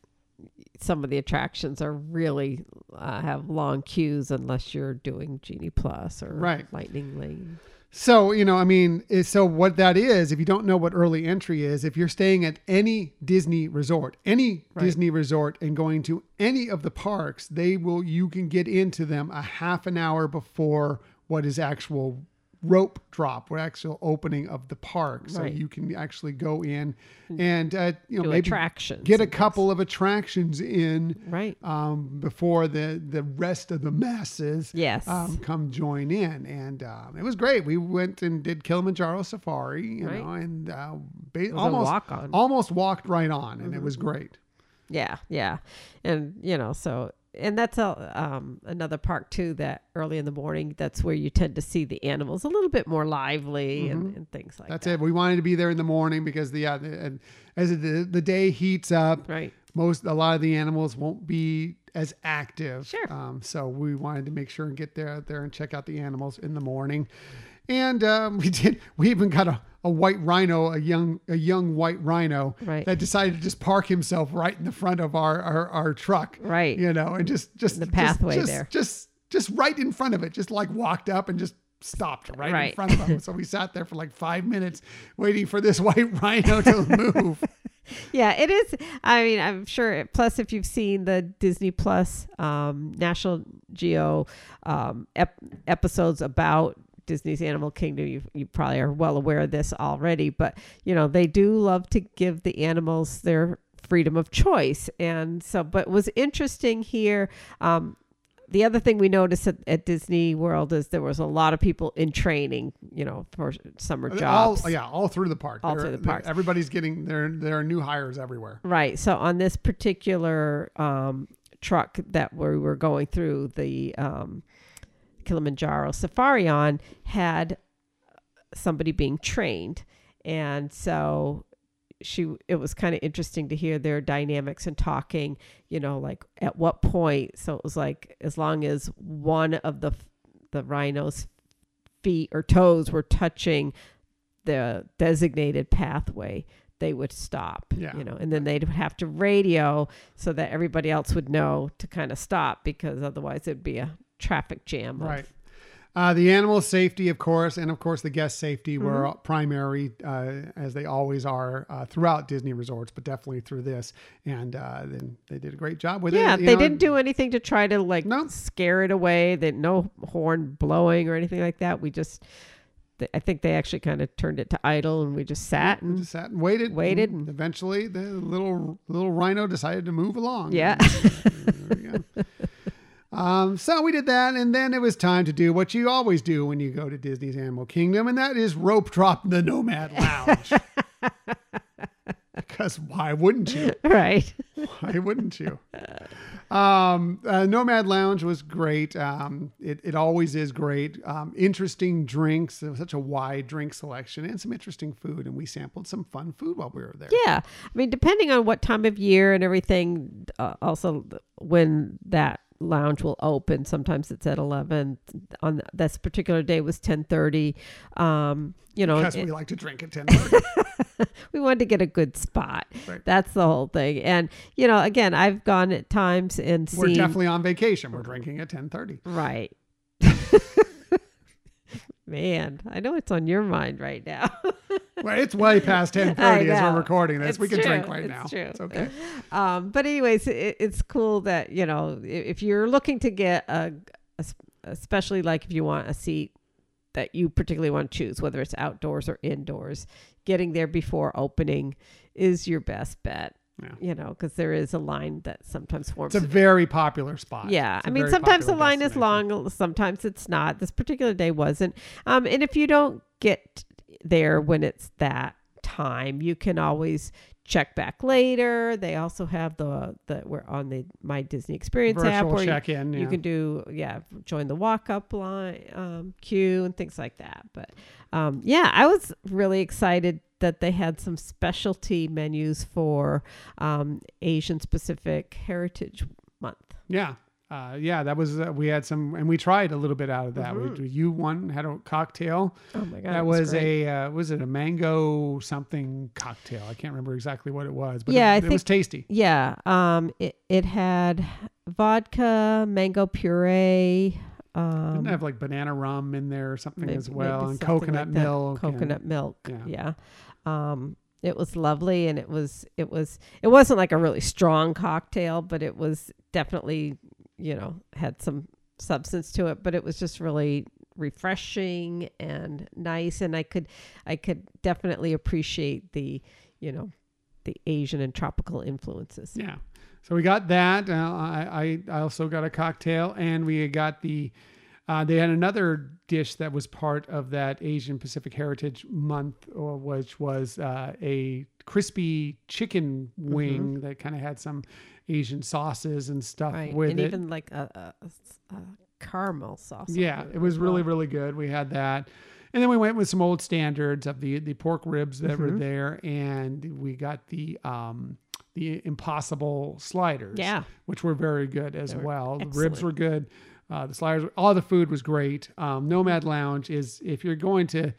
some of the attractions are really uh, have long queues, unless you're doing Genie Plus or right. Lightning Lane. So, you know, I mean, so what that is, if you don't know what early entry is, if you're staying at any Disney resort, any right. Disney resort, and going to any of the parks, they will, you can get into them a half an hour before what is actual rope drop, or actual opening of the park. Right. So you can actually go in and, uh, you know, do maybe attractions, get a couple of attractions in right. um, before the, the rest of the masses yes. um, come join in. And um, it was great. We went and did Kilimanjaro Safari, you right. know, and uh, ba- almost, walk on. almost walked right on, and mm-hmm. it was great. Yeah. Yeah. And, you know, so, and that's a, um, another park too, that early in the morning, that's where you tend to see the animals a little bit more lively mm-hmm. and, and things like that's that. That's it. We wanted to be there in the morning because the, uh, and as the, the day heats up, right. most, a lot of the animals won't be as active. Sure. Um, so we wanted to make sure and get there out there and check out the animals in the morning. And um, we did, we even got a, a white rhino, a young, a young white rhino right. that decided to just park himself right in the front of our, our, our truck. Right. You know, and just, just the pathway just, there, just, just, just right in front of it. Just like walked up and just stopped right, right. in front of him. So we sat there for like five minutes waiting for this white rhino to move. Yeah, it is. I mean, I'm sure. It, plus, if you've seen the Disney Plus um, National Geo um, ep- episodes about Disney's Animal Kingdom, you you probably are well aware of this already, but you know, they do love to give the animals their freedom of choice. And so, but was interesting here. Um, the other thing we noticed at, at Disney World is there was a lot of people in training, you know, for summer jobs. All, yeah, all through the park. All there, through the park. Everybody's getting, there, there are new hires everywhere. Right. So on this particular um, truck that we were going through, the um, Kilimanjaro Safari on had somebody being trained, and so she it was kind of interesting to hear their dynamics and talking, you know, like at what point. So it was like, as long as one of the the rhino's feet or toes were touching the designated pathway, they would stop, yeah. you know, and then they'd have to radio so that everybody else would know to kind of stop, because otherwise it'd be a traffic jam. Right. Uh, the animal safety, of course, and of course the guest safety were mm-hmm. primary, uh, as they always are uh, throughout Disney resorts, but definitely through this. And uh, then they did a great job with yeah, it. Yeah, they know. didn't do anything to try to like no. scare it away. That no horn blowing or anything like that. We just, th- I think they actually kind of turned it to idle, and we just sat and we just sat and waited, waited, and, and eventually the little little rhino decided to move along. Yeah. And there we go. Um, so we did that, and then it was time to do what you always do when you go to Disney's Animal Kingdom, and that is rope drop the Nomad Lounge. Because why wouldn't you? Right. Why wouldn't you? Um, uh, Nomad Lounge was great. Um, it, it always is great. Um, interesting drinks. There was such a wide drink selection and some interesting food. And we sampled some fun food while we were there. Yeah. I mean, depending on what time of year and everything, uh, also when that lounge will open, sometimes it's at eleven. On this particular day was ten thirty. Um you know, because we it, like to drink at ten thirty. We wanted to get a good spot, right? That's the whole thing. And you know, again, I've gone at times and we're seen, definitely on vacation, we're drinking at ten thirty, right? Man, I know it's on your mind right now. Well, it's way past ten thirty as we're recording this. It's we can true. drink right it's now. True. It's okay. Um, but anyways, it, it's cool that, you know, if you're looking to get a, a, especially like if you want a seat that you particularly want to choose, whether it's outdoors or indoors, getting there before opening is your best bet. Yeah. You know, because there is a line that sometimes forms. It's a very popular spot. Yeah. I mean, sometimes the line is long. Sometimes it's not. This particular day wasn't. Um, and if you don't get there when it's that time, you can always check back later. They also have the, the we're on the My Disney Experience app where check you, in, yeah. you can do, yeah, join the walk-up line um, queue and things like that. But um, yeah, I was really excited that they had some specialty menus for um, Asian Pacific Heritage Month. Yeah. Uh, yeah, that was, uh, we had some, and we tried a little bit out of that. Mm-hmm. We, you one had a cocktail. Oh my God. That was great. a, uh, was it a mango something cocktail? I can't remember exactly what it was, but yeah, it, I it think, was tasty. Yeah. Um, it, it had vodka, mango puree. Um, Didn't have like banana rum in there or something maybe, as well. And something coconut like milk. Coconut and, milk. Yeah. yeah. Um, It was lovely, and it was it was it wasn't like a really strong cocktail, but it was definitely, you know, had some substance to it. But it was just really refreshing and nice, and I could I could definitely appreciate the, you know, the Asian and tropical influences. Yeah, so we got that. Uh, I I also got a cocktail, and we got the. Uh, they had another dish that was part of that Asian Pacific Heritage Month, or, which was uh, a crispy chicken wing mm-hmm. that kind of had some Asian sauces and stuff right. with and it. And even like a, a, a caramel sauce. Yeah, it was really, really good. We had that. And then we went with some old standards of the, the pork ribs that mm-hmm. were there. And we got the... Um, the Impossible sliders, yeah, which were very good as they well. The ribs were good. Uh, the sliders, were, all the food was great. Um, Nomad Lounge is, if you're going to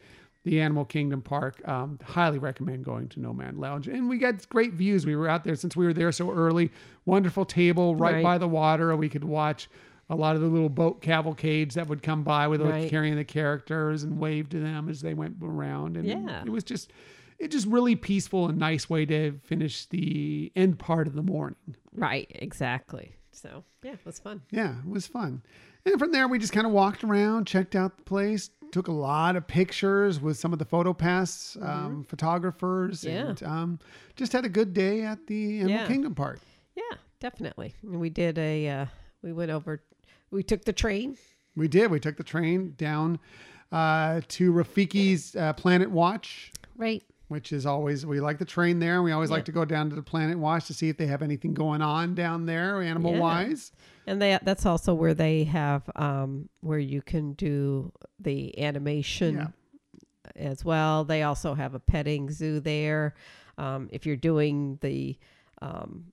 the Animal Kingdom Park, um, highly recommend going to Nomad Lounge. And we got great views. We were out there since we were there so early. Wonderful table right, right. by the water. We could watch a lot of the little boat cavalcades that would come by with right. carrying the characters and wave to them as they went around. And yeah. it was just... It's just really peaceful and nice way to finish the end part of the morning. Right, exactly. So, yeah, it was fun. Yeah, it was fun. And from there, we just kind of walked around, checked out the place, took a lot of pictures with some of the PhotoPass um, mm-hmm. photographers, yeah. and um, just had a good day at the Animal yeah. Kingdom Park. Yeah, definitely. And we did a, uh, we went over, we took the train. We did. We took the train down uh, to Rafiki's uh, Planet Watch. Right. Which is always, we like the train there. We always yeah. like to go down to the Planet Watch to see if they have anything going on down there, animal yeah. wise. And they, that's also where they have, um, where you can do the animation yeah. as well. They also have a petting zoo there. Um, if you're doing the um,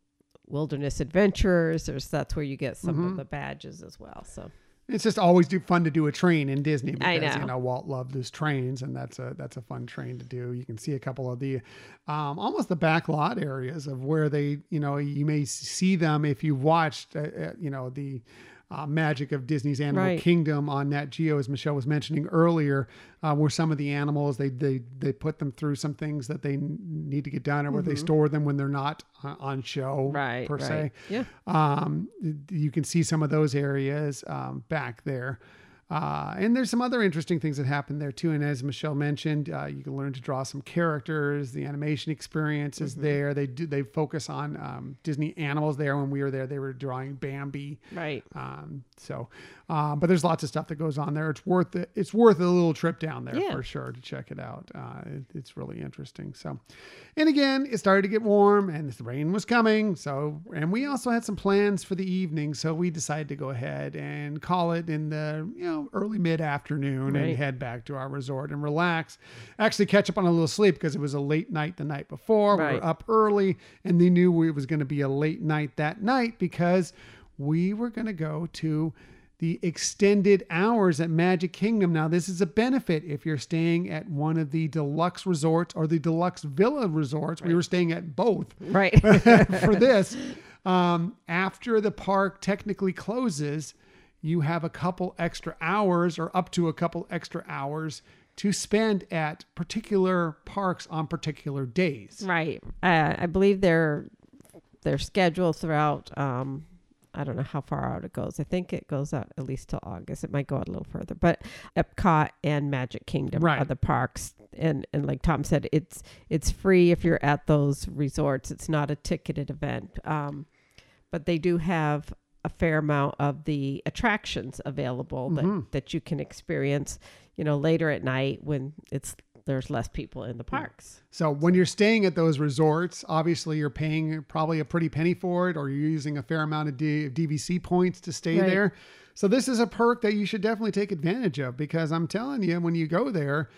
Wilderness Adventures, there's, that's where you get some mm-hmm. of the badges as well. So. It's just always do, fun to do a train in Disney because, know. you know, Walt loved his trains, and that's a that's a fun train to do. You can see a couple of the, um, almost the back lot areas of where they, you know, you may see them if you've watched, uh, you know, the uh, magic of Disney's Animal right. Kingdom on Nat Geo, as Michelle was mentioning earlier, uh, where some of the animals, they they they put them through some things that they need to get done, or mm-hmm. where they store them when they're not uh, on show right, per right. se. Yeah. Um, you can see some of those areas um, back there. Uh, and there's some other interesting things that happen there too. And as Michelle mentioned, uh, you can learn to draw some characters. The animation experience is mm-hmm. there. They do, they focus on, um, Disney animals there. When we were there, they were drawing Bambi. Right. Um, so, uh, but there's lots of stuff that goes on there. It's worth it. It's worth a little trip down there yeah. for sure to check it out. Uh, it, it's really interesting. So, and again, it started to get warm and the rain was coming. So, and we also had some plans for the evening. So we decided to go ahead and call it in the, you know, early mid-afternoon right. and head back to our resort and relax, actually catch up on a little sleep, because it was a late night the night before. Right. We were up early, and they knew it was going to be a late night that night, because we were going to go to the extended hours at Magic Kingdom. Now, this is a benefit if you're staying at one of the deluxe resorts or the deluxe villa resorts. Right. We were staying at both right. for this. Um, after the park technically closes, you have a couple extra hours or up to a couple extra hours to spend at particular parks on particular days. Right. Uh, I believe they're, they're scheduled throughout, um, I don't know how far out it goes. I think it goes out at least till August. It might go out a little further, but Epcot and Magic Kingdom right. are the parks. And, and like Tom said, it's, it's free if you're at those resorts. It's not a ticketed event. Um, but they do have a fair amount of the attractions available that, mm-hmm. that you can experience, you know, later at night when it's, there's less people in the parks. So when you're staying at those resorts, obviously you're paying probably a pretty penny for it, or you're using a fair amount of D- DVC points to stay right. there. So this is a perk that you should definitely take advantage of, because I'm telling you, when you go there,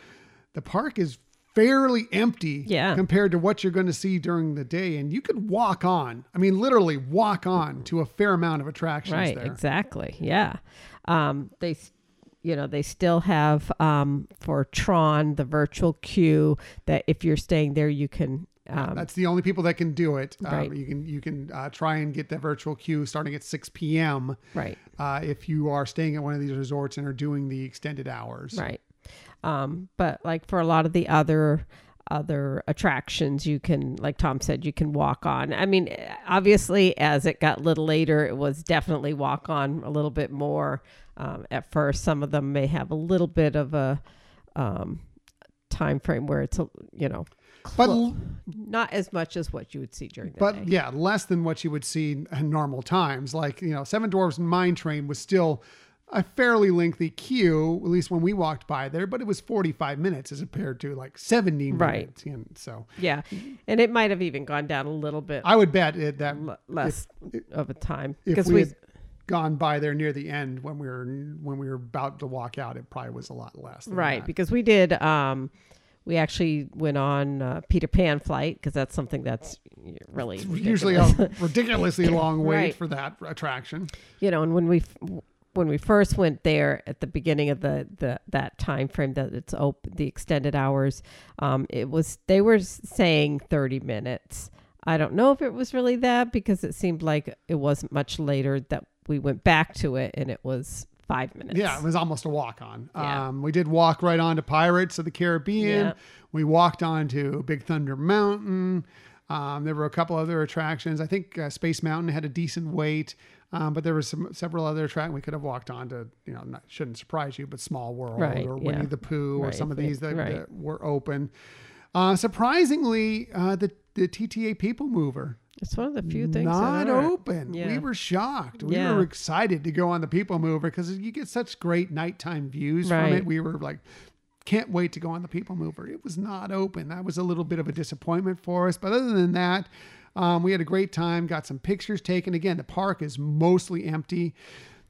the park is fairly empty yeah. compared to what you're going to see during the day. And you could walk on, I mean, literally walk on to a fair amount of attractions right, there. Exactly. Yeah. Um, they, you know, they still have, um, for Tron, the virtual queue that if you're staying there, you can, um, that's the only people that can do it. Right. Um, you can, you can, uh, try and get that virtual queue starting at six P M Right. Uh, if you are staying at one of these resorts and are doing the extended hours. Right. Um, but like for a lot of the other, other attractions, you can, like Tom said, you can walk on. I mean, obviously as it got a little later, it was definitely walk on a little bit more. Um, at first, some of them may have a little bit of a, um, time frame where it's, you know, cl- but not as much as what you would see during the but day. Yeah, less than what you would see in normal times. Like, you know, Seven Dwarfs Mine Train was still a fairly lengthy queue, at least when we walked by there, but it was forty-five minutes as compared to like seventy right. minutes. And so, yeah. And it might've even gone down a little bit. I would bet it that l- less if, of a time because we, we had gone by there near the end when we were, when we were about to walk out, it probably was a lot less. Than right. that. Because we did, um, we actually went on uh, Peter Pan flight because that's something that's really ridiculous. Usually a ridiculously long wait right. for that attraction. You know, and when we, when we first went there at the beginning of the, the that time frame that it's open, the extended hours, um, it was, they were saying thirty minutes. I don't know if it was really that because it seemed like it wasn't much later that we went back to it and it was five minutes. Yeah, it was almost a walk on. Yeah. Um, we did walk right on to Pirates of the Caribbean. Yeah. We walked on to Big Thunder Mountain. Um, there were a couple other attractions. I think uh, Space Mountain had a decent wait. Um, but there were some several other tracks we could have walked on to, you know, not, shouldn't surprise you, but Small World right, or yeah. Winnie the Pooh right, or some of these that, right. that were open. Uh, surprisingly, uh, the, the T T A People Mover. It's one of the few things not that open. Yeah. We were shocked. We yeah. were excited to go on the People Mover because you get such great nighttime views right. from it. We were like, can't wait to go on the People Mover. It was not open. That was a little bit of a disappointment for us. But other than that, Um, we had a great time, got some pictures taken. Again, the park is mostly empty.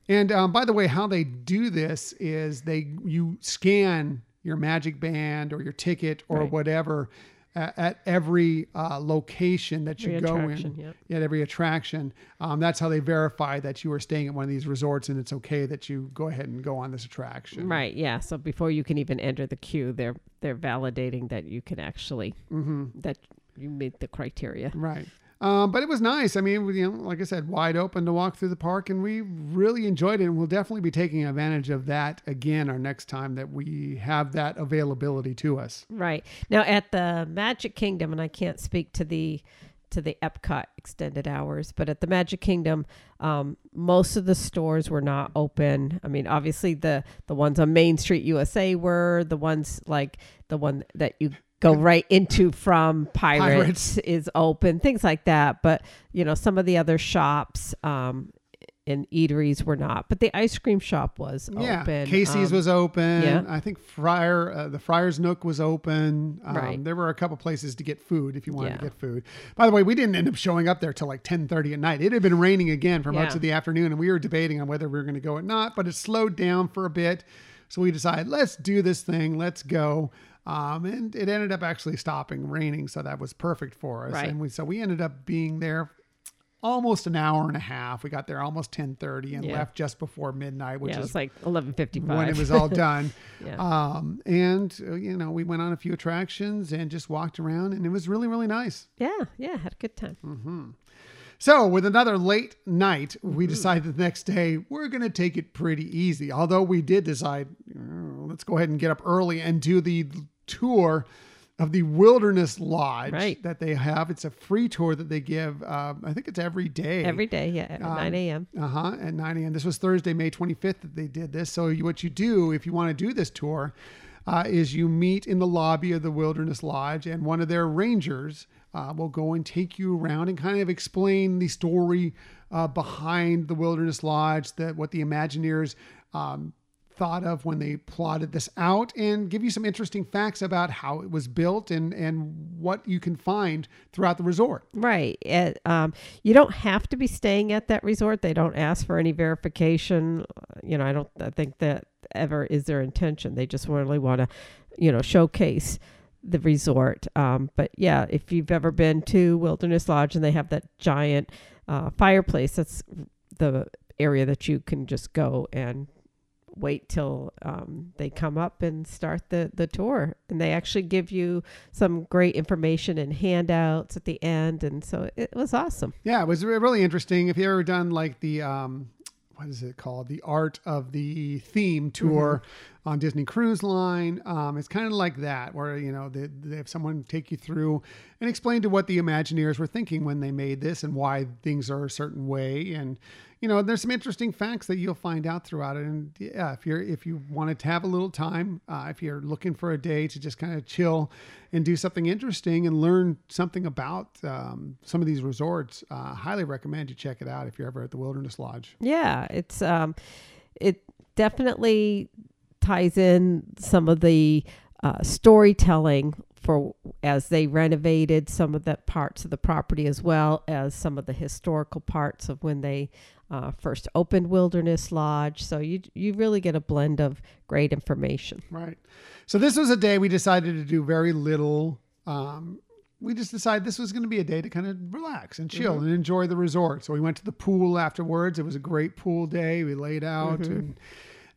And um, by the way, how they do this is they you scan your Magic Band or your ticket or right. whatever at, at every uh, location that you every go in. Yep. At every attraction. Um, that's how they verify that you are staying at one of these resorts and it's okay that you go ahead and go on this attraction. Right, yeah. So before you can even enter the queue, they're, they're validating that you can actually... Mm-hmm. that. You meet the criteria. Right. Um, but it was nice. I mean, you know, like I said, wide open to walk through the park, and we really enjoyed it. And we'll definitely be taking advantage of that again our next time that we have that availability to us. Right. Now at the Magic Kingdom, and I can't speak to the to the Epcot extended hours, but at the Magic Kingdom, um, most of the stores were not open. I mean, obviously the, the ones on Main Street U S A were, the ones like the one that you go right into from Pirates, Pirates is open, things like that. But, you know, some of the other shops, um, and eateries were not, but the ice cream shop was yeah. open. Casey's um, was open. Yeah. I think Friar, uh, the Friar's Nook was open. Um, right. There were a couple places to get food if you wanted yeah. to get food. By the way, we didn't end up showing up there till like ten thirty at night. It had been raining again for yeah. much of the afternoon, and we were debating on whether we were going to go or not, but it slowed down for a bit. So we decided, let's do this thing. Let's go. Um, and it ended up actually stopping raining. So that was perfect for us. Right. And we, so we ended up being there almost an hour and a half. We got there almost ten thirty and yeah. left just before midnight, which yeah, is like eleven fifty-five when it was all done. yeah. Um, and uh, you know, we went on a few attractions and just walked around, and it was really, really nice. Yeah. Yeah. Had a good time. Mm-hmm. So with another late night, we mm-hmm. decided the next day we're going to take it pretty easy. Although we did decide, oh, let's go ahead and get up early and do the tour of the Wilderness Lodge right. that they have. It's a free tour that they give. Uh, I think it's every day. Every day, yeah, at um, nine a.m. Uh-huh, at nine a.m. This was Thursday, May twenty-fifth that they did this. So you, what you do if you want to do this tour uh, is you meet in the lobby of the Wilderness Lodge, and one of their rangers uh, will go and take you around and kind of explain the story uh, behind the Wilderness Lodge, that what the Imagineers um thought of when they plotted this out, and give you some interesting facts about how it was built and, and what you can find throughout the resort. Right. It, um, you don't have to be staying at that resort. They don't ask for any verification. You know, I don't I think that ever is their intention. They just really want to, you know, showcase the resort. Um, but yeah, if you've ever been to Wilderness Lodge, and they have that giant uh, fireplace, that's the area that you can just go and wait till um, they come up and start the, the tour. And they actually give you some great information and handouts at the end. And so it was awesome. Yeah, it was really interesting. If you've ever done like the, um, what is it called? The Art of the Theme tour mm-hmm. on Disney Cruise Line. Um, it's kind of like that where, you know, they, they have someone take you through and explain to what the Imagineers were thinking when they made this and why things are a certain way. And, you know, there's some interesting facts that you'll find out throughout it. And yeah, if you're, if you wanted to have a little time, uh, if you're looking for a day to just kind of chill and do something interesting and learn something about um, some of these resorts, uh, highly recommend you check it out if you're ever at the Wilderness Lodge. Yeah, it's, um, it definitely ties in some of the uh, storytelling for as they renovated some of the parts of the property, as well as some of the historical parts of when they uh, first opened Wilderness Lodge. So you you really get a blend of great information. Right. So this was a day we decided to do very little. Um, we just decided this was going to be a day to kind of relax and chill mm-hmm. and enjoy the resort. So we went to the pool afterwards. It was a great pool day. We laid out mm-hmm. and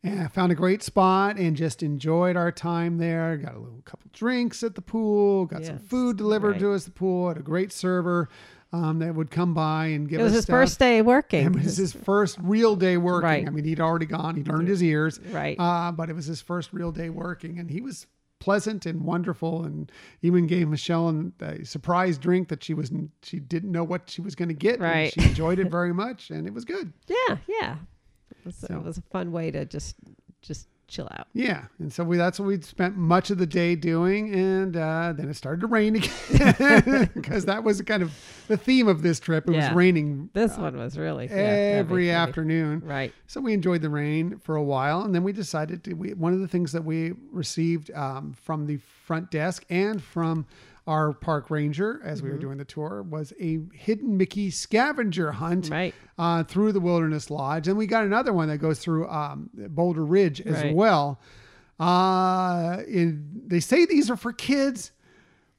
Yeah, found a great spot and just enjoyed our time there. Got a little couple drinks at the pool, got yes, some food delivered right. to us at the pool, had a great server um, that would come by and give us stuff. It was his stuff. first day working. And it was his first real day working. Right. I mean, he'd already gone. He'd earned his ears. Right. Uh, but it was his first real day working, and he was pleasant and wonderful, and even gave Michelle a surprise drink that she was she didn't know what she was going to get. Right. And she enjoyed it very much, and it was good. Yeah, yeah. So, so it was a fun way to just just chill out. Yeah. And so we that's what we spent much of the day doing. And uh, then it started to rain again because that was kind of the theme of this trip. It yeah. was raining. This uh, one was really yeah, every afternoon. Right. So we enjoyed the rain for a while. And then we decided to, we, one of the things that we received um, from the front desk and from our park ranger, as mm-hmm. we were doing the tour, was a hidden Mickey scavenger hunt right. uh, through the Wilderness Lodge. And we got another one that goes through um, Boulder Ridge as right. well. Uh, in, they say these are for kids,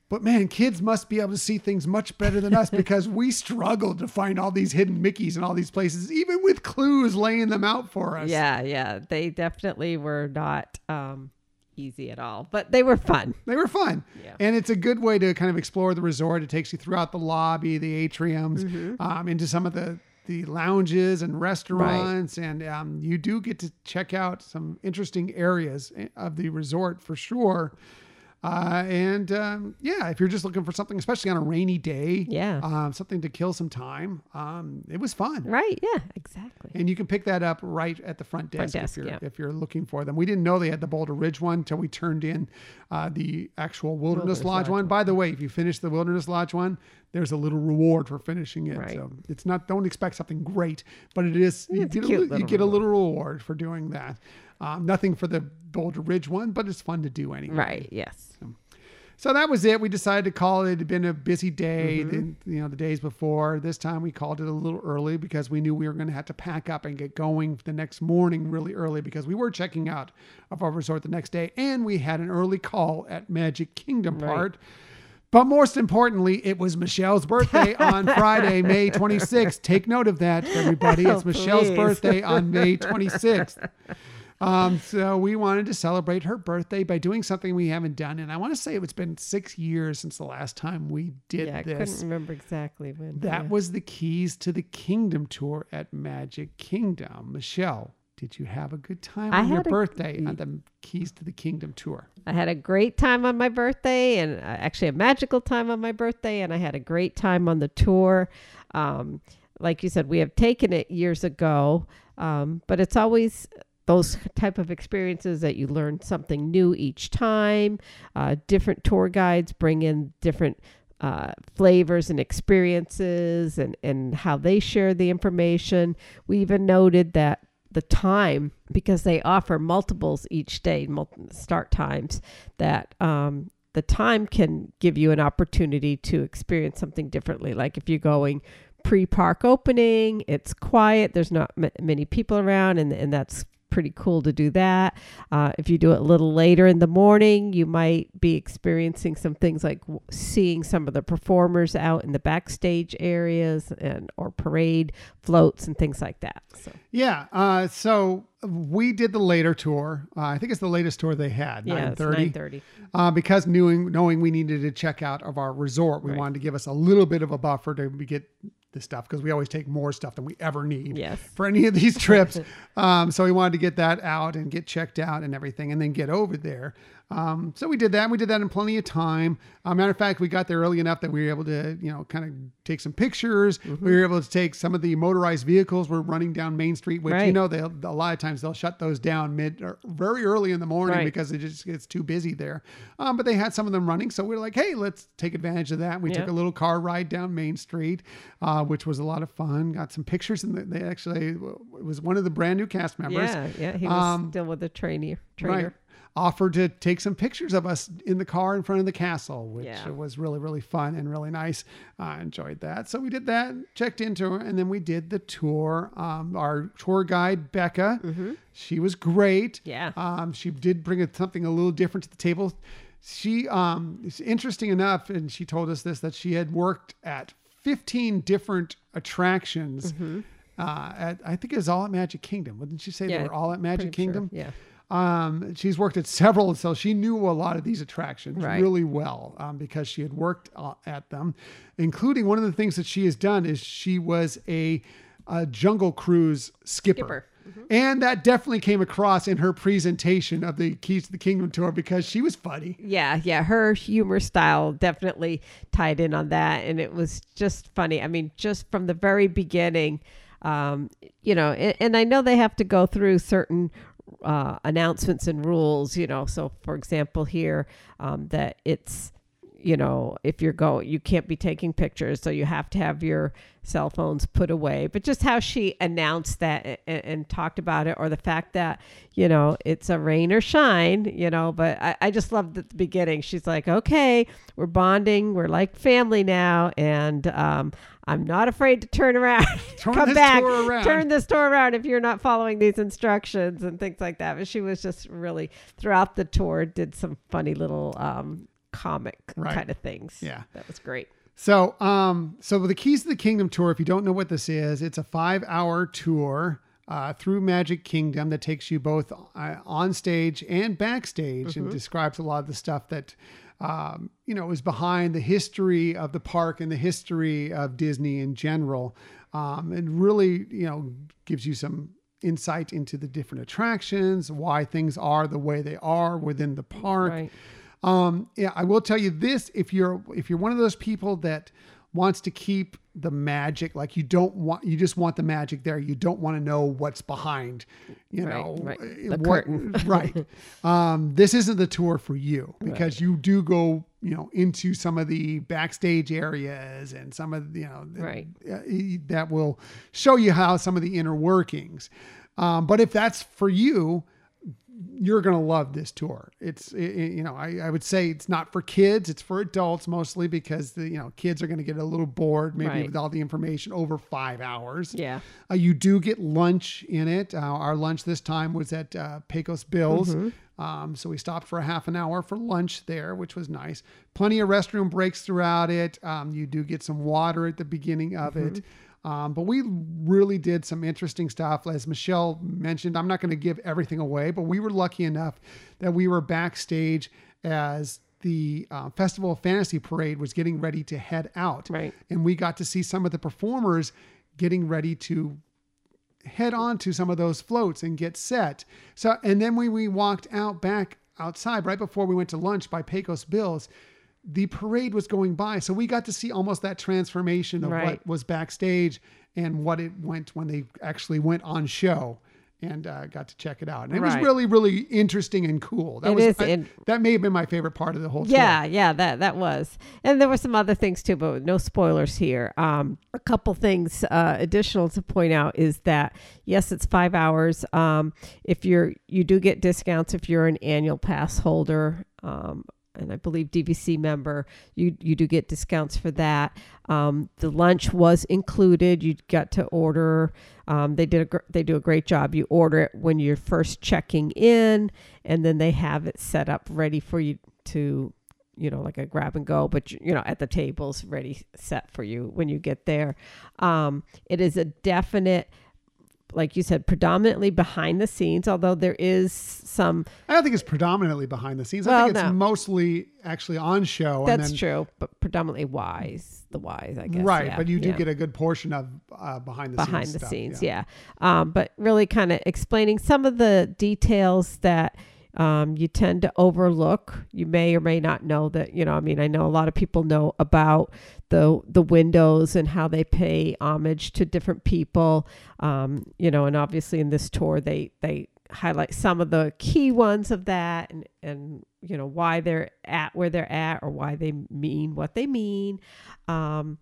but man, kids must be able to see things much better than us because we struggled to find all these hidden Mickeys in all these places, even with clues laying them out for us. Yeah, yeah. They definitely were not... Um... easy at all, but they were fun. They were fun. Yeah. And it's a good way to kind of explore the resort. It takes you throughout the lobby, the atriums, mm-hmm. um, into some of the, the lounges and restaurants. Right. And um, you do get to check out some interesting areas of the resort for sure. Uh, and um, yeah, if you're just looking for something, especially on a rainy day, yeah, um, something to kill some time, um, it was fun. Right. Yeah, exactly. And you can pick that up right at the front desk, front desk if, you're, yeah. if you're looking for them. We didn't know they had the Boulder Ridge one until we turned in uh, the actual Wilderness, Wilderness Lodge, Lodge one. By the way, if you finish the Wilderness Lodge one, there's a little reward for finishing it. Right. So it's not, don't expect something great, but it is, you get, a, you get a little reward for doing that. Um, nothing for the Boulder Ridge one, but it's fun to do anyway. Right. Yes. So, so that was it. We decided to call it. It had been a busy day, mm-hmm. the, you know, the days before. This time we called it a little early because we knew we were going to have to pack up and get going the next morning really early because we were checking out of our resort the next day. And we had an early call at Magic Kingdom right. part. But most importantly, it was Michelle's birthday on Friday, May twenty-sixth. Take note of that, everybody. It's oh, Michelle's please. birthday on May twenty-sixth. Um, so we wanted to celebrate her birthday by doing something we haven't done. And I want to say it's been six years since the last time we did yeah, this. I couldn't remember exactly when. That yeah. was the Keys to the Kingdom Tour at Magic Kingdom. Michelle, did you have a good time I on your birthday a, on the Keys to the Kingdom Tour? I had a great time on my birthday and actually a magical time on my birthday. And I had a great time on the tour. Um, like you said, we have taken it years ago, um, but it's always... those type of experiences that you learn something new each time. Uh, different tour guides bring in different uh, flavors and experiences and, and how they share the information. We even noted that the time, because they offer multiples each day, multiple start times, that um, the time can give you an opportunity to experience something differently. Like if you're going pre-park opening, it's quiet, there's not m- many people around, and, and that's pretty cool to do that. Uh, if you do it a little later in the morning, you might be experiencing some things like w- seeing some of the performers out in the backstage areas and or parade floats and things like that. So. Yeah. Uh, so we did the later tour. Uh, I think it's the latest tour they had. Yeah, nine thirty. It's nine thirty. Uh, because knowing, knowing we needed to check out of our resort, we right. wanted to give us a little bit of a buffer to get this stuff because we always take more stuff than we ever need yes. for any of these trips. um, so we wanted to get that out and get checked out and everything and then get over there. Um, so we did that. We did that in plenty of time. Uh, matter of fact, we got there early enough that we were able to, you know, kind of take some pictures. Mm-hmm. We were able to take some of the motorized vehicles were running down Main Street, which, right. you know, they, a lot of times they'll shut those down mid or very early in the morning right. because it just gets too busy there. Um, but they had some of them running. So we were like, hey, let's take advantage of that. And we yeah. took a little car ride down Main Street, uh, which was a lot of fun. Got some pictures. And they actually, it was one of the brand new cast members. Yeah, yeah. He was um, still with the trainee, trainer. Right. Offered to take some pictures of us in the car in front of the castle, which yeah. was really, really fun and really nice. I uh, enjoyed that. So we did that, checked into her, and then we did the tour. Um, our tour guide, Becca, mm-hmm. she was great. Yeah. Um, she did bring something a little different to the table. She, um, interesting enough, and she told us this, that she had worked at fifteen different attractions. Mm-hmm. Uh, at, I think it was all at Magic Kingdom. Wouldn't she say yeah, they were all at Magic Kingdom? Sure. Yeah. Um, she's worked at several, so she knew a lot of these attractions right. really well, um, because she had worked uh, at them, including one of the things that she has done is she was a, a Jungle Cruise skipper. skipper. Mm-hmm. And that definitely came across in her presentation of the Keys to the Kingdom Tour because she was funny. Yeah, yeah. Her humor style definitely tied in on that. And it was just funny. I mean, just from the very beginning, um, you know, and, and I know they have to go through certain Uh, announcements and rules, you know. So, for example, here um, that it's, you know, if you're going, you can't be taking pictures, so you have to have your cell phones put away. But just how she announced that and, and talked about it, or the fact that, you know, it's a rain or shine, you know. But I, I just loved at the beginning. She's like, "Okay, we're bonding. We're like family now," and um, I'm not afraid to turn around, turn come back, around. turn this tour around if you're not following these instructions and things like that. But she was just really throughout the tour did some funny little um, comic right. kind of things. Yeah, that was great. So, um, so the Keys to the Kingdom tour, if you don't know what this is, it's a five hour tour. uh, through Magic Kingdom that takes you both uh, on stage and backstage, mm-hmm. and describes a lot of the stuff that, um, you know, is behind the history of the park and the history of Disney in general. Um, and really, you know, gives you some insight into the different attractions, why things are the way they are within the park. Right. Um, yeah, I will tell you this, if you're, if you're one of those people that wants to keep the magic, like you don't want, you just want the magic there. You don't want to know what's behind, you right, know, right. The what, curtain. Right. Um, this isn't the tour for you, because right. you do go, you know, into some of the backstage areas and some of, you know, right. uh, that will show you how some of the inner workings. Um, but if that's for you, you're going to love this tour. It's, it, you know, I, I would say it's not for kids. It's for adults mostly, because the, you know, kids are going to get a little bored maybe right. with all the information over five hours. Yeah. Uh, you do get lunch in it. Uh, our lunch this time was at uh, Pecos Bills. Mm-hmm. Um, so we stopped for a half an hour for lunch there, which was nice. Plenty of restroom breaks throughout it. Um, you do get some water at the beginning of mm-hmm. it. Um, but we really did some interesting stuff. As Michelle mentioned, I'm not going to give everything away, but we were lucky enough that we were backstage as the uh, Festival of Fantasy Parade was getting ready to head out. Right. And we got to see some of the performers getting ready to head on to some of those floats and get set. So, and then when we walked out back outside, right before we went to lunch by Pecos Bills, the parade was going by. So we got to see almost that transformation of right. what was backstage and what it went when they actually went on show, and uh, got to check it out. And it right. was really, really interesting and cool. That it was, is, I, it, that may have been my favorite part of the whole yeah, tour. Yeah, that that was. And there were some other things too, but no spoilers here. Um, a couple things uh, additional to point out is that, yes, it's five hours. Um, if you're, you do get discounts if you're an annual pass holder, um, and I believe D V C member, you you do get discounts for that. Um, the lunch was included. You got to order. Um, they did a gr- they do a great job. You order it when you're first checking in, and then they have it set up ready for you to, you know, like a grab and go, but you, you know, at the tables ready set for you when you get there. Um, it is a definite, like you said, predominantly behind the scenes, although there is some... I don't think it's predominantly behind the scenes. Well, I think it's no. mostly actually on show. That's and then, true, but predominantly wise, the wise, I guess. Right, yeah, but you do yeah. get a good portion of uh, behind the behind scenes Behind the stuff, scenes, yeah. yeah. Um, but really kind of explaining some of the details that um, you tend to overlook. You may or may not know that, you know, I mean, I know a lot of people know about the the windows and how they pay homage to different people, um, you know, and obviously in this tour, they, they highlight some of the key ones of that, and, and, you know, why they're at where they're at, or why they mean what they mean. Um,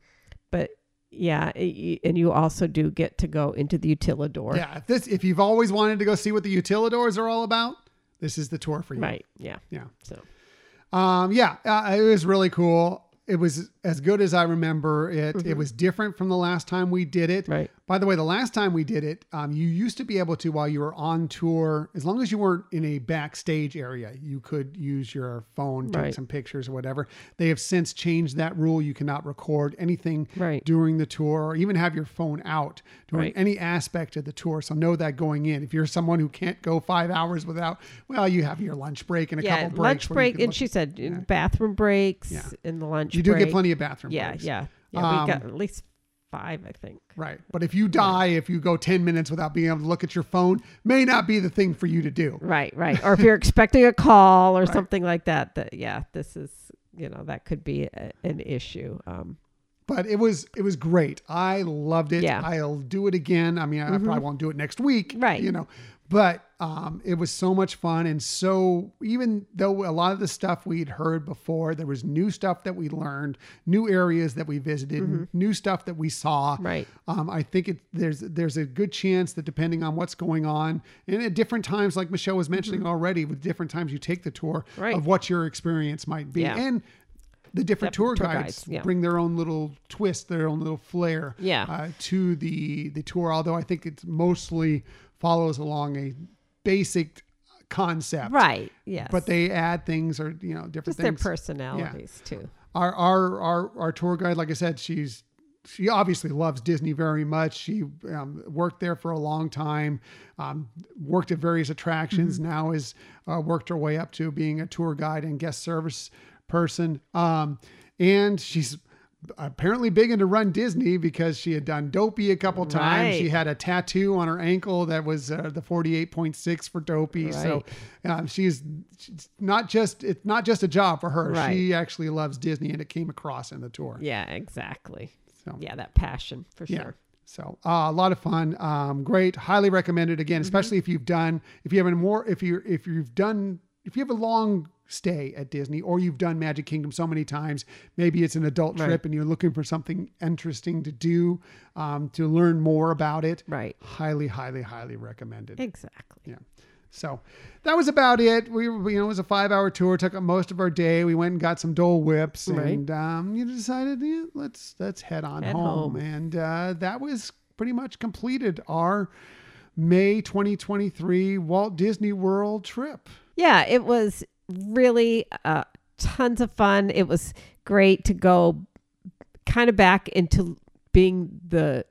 but yeah, it, and you also do get to go into the Utilidor. Yeah, if, this, if you've always wanted to go see what the Utilidors are all about, this is the tour for you. Right, yeah. Yeah. So, um, yeah, uh, it was really cool. It was as good as I remember it. Mm-hmm. It was different from the last time we did it. Right. By the way, the last time we did it, um, you used to be able to, while you were on tour, as long as you weren't in a backstage area, you could use your phone, take right. some pictures or whatever. They have since changed that rule. You cannot record anything right. during the tour, or even have your phone out during right. any aspect of the tour. So know that going in. If you're someone who can't go five hours without, well, you have your lunch break and a yeah, couple breaks. Lunch break, and look, she said yeah. bathroom breaks yeah. in the lunch break. You do break. Get plenty of bathroom yeah, breaks. Yeah, yeah. Um, we got at least five, I think. Right. But if you die, yeah. if you go ten minutes without being able to look at your phone, may not be the thing for you to do. Right, right. Or if you're expecting a call or right. something like that, that, yeah, this is, you know, that could be a, an issue. Um, but it was, it was great. I loved it. Yeah. I'll do it again. I mean, I, mm-hmm. I probably won't do it next week. Right. You know, but um, it was so much fun. And so even though a lot of the stuff we'd heard before, there was new stuff that we learned, new areas that we visited, mm-hmm. new stuff that we saw. Right. Um, I think it, there's there's a good chance that depending on what's going on, and at different times, like Michelle was mentioning mm-hmm. already, with different times you take the tour right. of what your experience might be. Yeah. And the different tour, tour guides, guides yeah. bring their own little twist, their own little flair yeah. uh, to the, the tour. Although I think it's mostly follows along a basic concept. Right, yes. But they add things, or, you know, different Just things. Just their personalities yeah. too. Our, our, our, our tour guide, like I said, she's she obviously loves Disney very much. She um, worked there for a long time, um, worked at various attractions, mm-hmm. now has uh, worked her way up to being a tour guide and guest service person. Um, and she's apparently big into Run Disney because she had done Dopey a couple times. Right. She had a tattoo on her ankle that was uh, the forty-eight point six for Dopey. Right. So um, she's, she's not just, it's not just a job for her. Right. She actually loves Disney, and it came across in the tour. Yeah, exactly. So yeah, that passion for yeah. sure. So uh, a lot of fun. Um, great. Highly recommended again, mm-hmm. especially if you've done, if you have a more, if you if you've done, if you have a long stay at Disney, or you've done Magic Kingdom so many times, maybe it's an adult right. trip and you're looking for something interesting to do, um, to learn more about it. Right. Highly, highly, highly recommended. Exactly. Yeah. So that was about it. We, you know, it was a five hour tour, took up most of our day. We went and got some Dole Whips, right. and, um, you decided, yeah, let's, let's head on head home. home. And, uh, that was pretty much completed our May twenty twenty-three Walt Disney World trip. Yeah, it was really uh, tons of fun. It was great to go kind of back into being the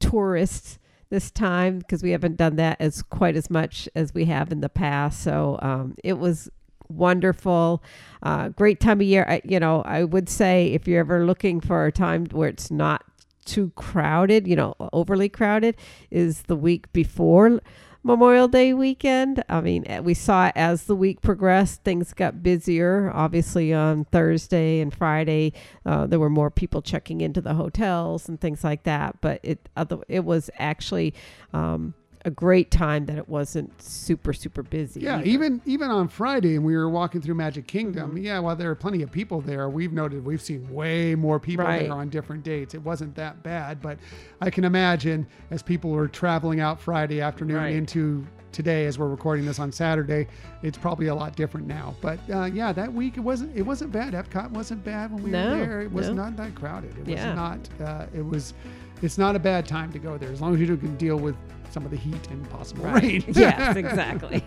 tourists this time, because we haven't done that as quite as much as we have in the past. So um, it was wonderful. Uh, great time of year. I, you know, I would say if you're ever looking for a time where it's not too crowded, you know, overly crowded, is the week before Memorial Day weekend. I mean, we saw as the week progressed, things got busier. Obviously, on Thursday and Friday, uh, there were more people checking into the hotels and things like that. But it it was actually um, a great time that it wasn't super, super busy. Yeah, either. even even on Friday, and we were walking through Magic Kingdom. Mm-hmm. Yeah, while there are plenty of people there, we've noted we've seen way more people right. there on different dates. It wasn't that bad, but I can imagine as people were traveling out Friday afternoon right. into today, as we're recording this on Saturday, it's probably a lot different now. But uh, yeah, that week it wasn't it wasn't bad. Epcot wasn't bad when we no, were there. It was no. not that crowded. It yeah. was not. Uh, it was. It's not a bad time to go there, as long as you can deal with some of the heat and possible right. rain. Yes, exactly.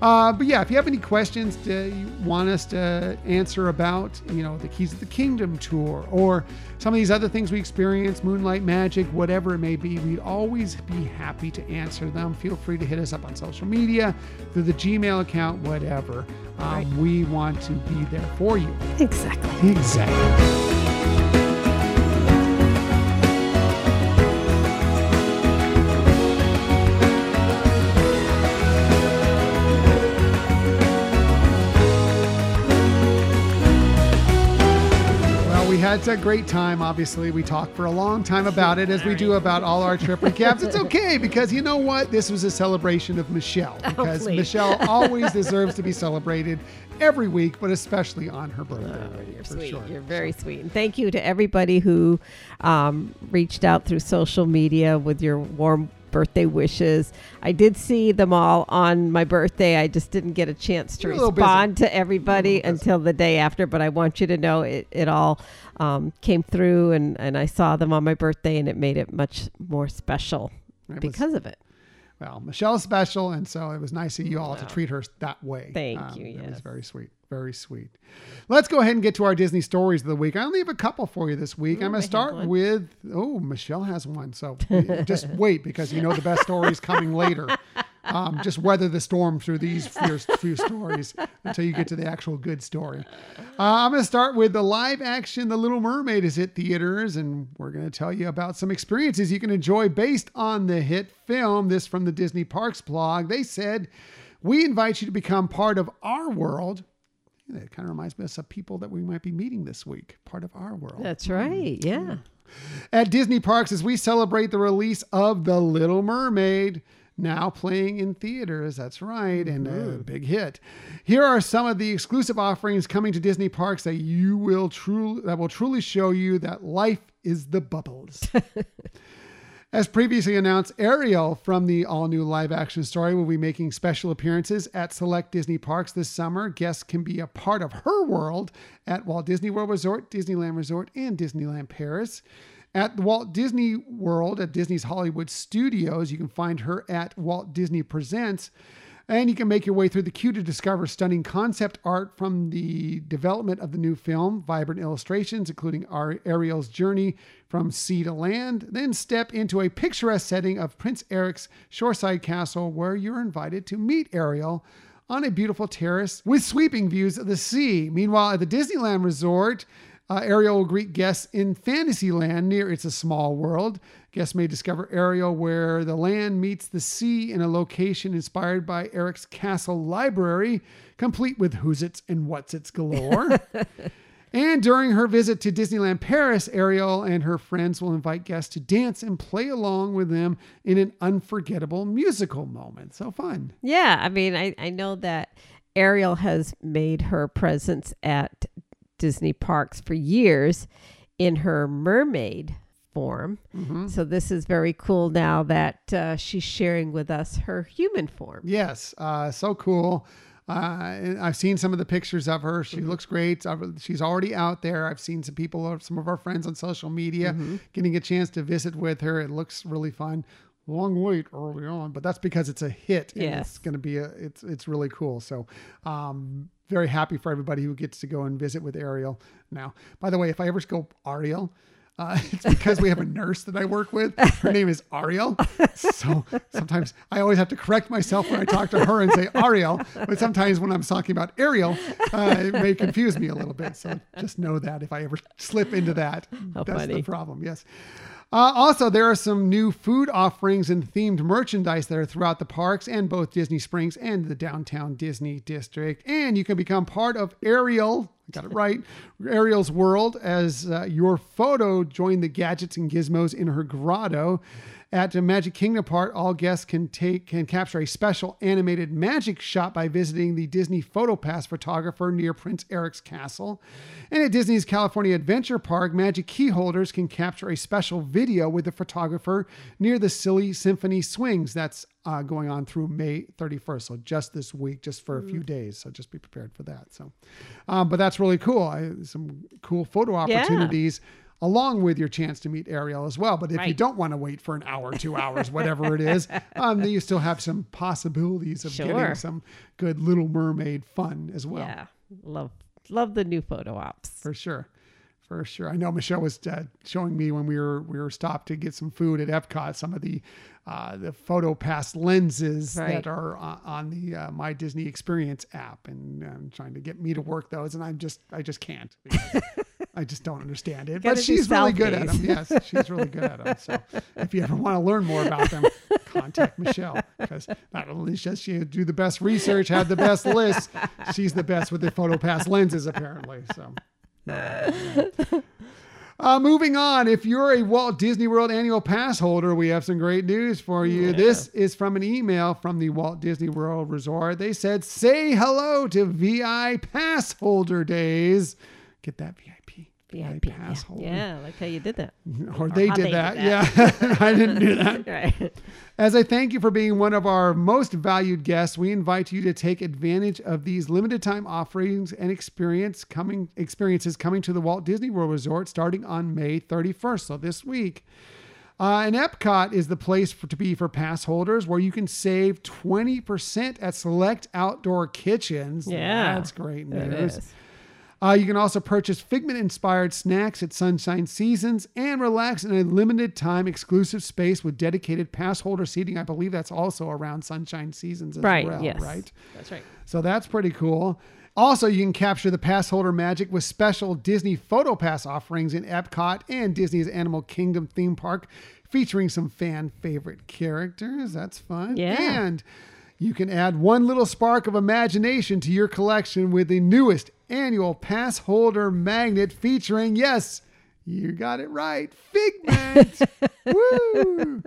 uh, but yeah, if you have any questions to, you want us to answer about, you know, the Keys of the Kingdom tour or some of these other things we experience, Moonlight Magic, whatever it may be, we'd always be happy to answer them. Feel free to hit us up on social media, through the Gmail account, whatever. Um, right. We want to be there for you. Exactly. Exactly. It's a great time. Obviously, we talked for a long time about it, as we do about all our trip recaps. It's okay, because you know what? This was a celebration of Michelle, because oh, Michelle always deserves to be celebrated every week, but especially on her birthday. Oh, you're for sweet. Sure. You're very sweet. And thank you to everybody who um, reached out through social media with your warm birthday wishes. I did see them all on my birthday. I just didn't get a chance to respond busy. to everybody until the day after, but I want you to know it, it all um, came through, and, and I saw them on my birthday, and it made it much more special it because was, of it. Well, Michelle's special, and so it was nice of you all wow. to treat her that way. Thank um, you. Yes. It was very sweet. Very sweet. Let's go ahead and get to our Disney stories of the week. I only have a couple for you this week. Ooh, I'm going to start with, oh, Michelle has one. So just wait, because you know the best story is coming later. Um, just weather the storm through these fierce, few stories until you get to the actual good story. Uh, I'm going to start with the live action The Little Mermaid is at theaters, and we're going to tell you about some experiences you can enjoy based on the hit film. This from the Disney Parks blog. They said, we invite you to become part of our world. It kind of reminds me of some people that we might be meeting this week, part of our world. That's right. Yeah. At Disney Parks, as we celebrate the release of The Little Mermaid, now playing in theaters. That's right. And a big hit. Here are some of the exclusive offerings coming to Disney Parks that you will truly, that will truly show you that life is the bubbles. As previously announced, Ariel from the all-new live-action story will be making special appearances at select Disney parks this summer. Guests can be a part of her world at Walt Disney World Resort, Disneyland Resort, and Disneyland Paris. At the Walt Disney World at Disney's Hollywood Studios, you can find her at Walt Disney Presents. And you can make your way through the queue to discover stunning concept art from the development of the new film, vibrant illustrations, including Ariel's journey from sea to land. Then step into a picturesque setting of Prince Eric's shoreside castle, where you're invited to meet Ariel on a beautiful terrace with sweeping views of the sea. Meanwhile, at the Disneyland Resort, Uh, Ariel will greet guests in Fantasyland near It's a Small World. Guests may discover Ariel where the land meets the sea in a location inspired by Eric's castle library, complete with who's its and what's its galore. And during her visit to Disneyland Paris, Ariel and her friends will invite guests to dance and play along with them in an unforgettable musical moment. So fun. Yeah, I mean, I, I know that Ariel has made her presence at Disney parks for years in her mermaid form. Mm-hmm. So this is very cool now that uh, she's sharing with us her human form. Yes. Uh, so cool. Uh, I've seen some of the pictures of her. She mm-hmm. looks great. She's already out there. I've seen some people, some of our friends on social media mm-hmm. getting a chance to visit with her. It looks really fun. Long wait early on, but that's because it's a hit. And yes. It's going to be a, it's, it's really cool. So, um, very happy for everybody who gets to go and visit with Ariel now. By the way, if I ever go Ariel, uh, it's because we have a nurse that I work with. Her name is Ariel. So sometimes I always have to correct myself when I talk to her and say Ariel. But sometimes when I'm talking about Ariel, uh, it may confuse me a little bit. So just know that if I ever slip into that, How that's funny. The problem. Yes. Uh, also, there are some new food offerings and themed merchandise that are throughout the parks and both Disney Springs and the downtown Disney district. And you can become part of Ariel, got it right, Ariel's world as uh, your photo joined the gadgets and gizmos in her grotto. At the Magic Kingdom Park, all guests can take can capture a special animated magic shot by visiting the Disney PhotoPass photographer near Prince Eric's castle. And at Disney's California Adventure Park, Magic Key holders can capture a special video with the photographer near the Silly Symphony Swings. That's uh, going on through May thirty-first, so just this week, just for a few days. So just be prepared for that. So, um, but that's really cool. I, some cool photo opportunities. Yeah. Along with your chance to meet Ariel as well. But if right. you don't want to wait for an hour, two hours, whatever it is, um, then you still have some possibilities of sure. getting some good Little Mermaid fun as well. Yeah, love love the new photo ops. For sure, for sure. I know Michelle was uh, showing me when we were we were stopped to get some food at Epcot, some of the uh, the PhotoPass lenses right. that are on, on the uh, My Disney Experience app, and I'm trying to get me to work those, and I'm just I just can't. I just don't understand it, but she's really good at them. Yes, she's really good at them. So if you ever want to learn more about them, contact Michelle, because not only does she do the best research, have the best list, she's the best with the PhotoPass lenses, apparently. So yeah, yeah. Uh, moving on, if you're a Walt Disney World annual pass holder, we have some great news for you. Yeah. This is from an email from the Walt Disney World Resort. They said, say hello to V I pass holder days. Get that V I P. V I P pass holder. Yeah, like how you did that. Or they, or did, they that. did that. Yeah, I didn't do that. Right. As I thank you for being one of our most valued guests, we invite you to take advantage of these limited time offerings and experience coming experiences coming to the Walt Disney World Resort starting on May thirty-first, so this week. Uh, and Epcot is the place for, to be for pass holders, where you can save twenty percent at select outdoor kitchens. Yeah. That's great news. It is. Uh, you can also purchase Figment-inspired snacks at Sunshine Seasons and relax in a limited-time exclusive space with dedicated pass-holder seating. I believe that's also around Sunshine Seasons as right, well, yes. right? That's right. So that's pretty cool. Also, you can capture the pass-holder magic with special Disney PhotoPass offerings in Epcot and Disney's Animal Kingdom theme park, featuring some fan-favorite characters. That's fun. Yeah. And you can add one little spark of imagination to your collection with the newest annual pass holder magnet featuring, yes, you got it right, Figment, woo,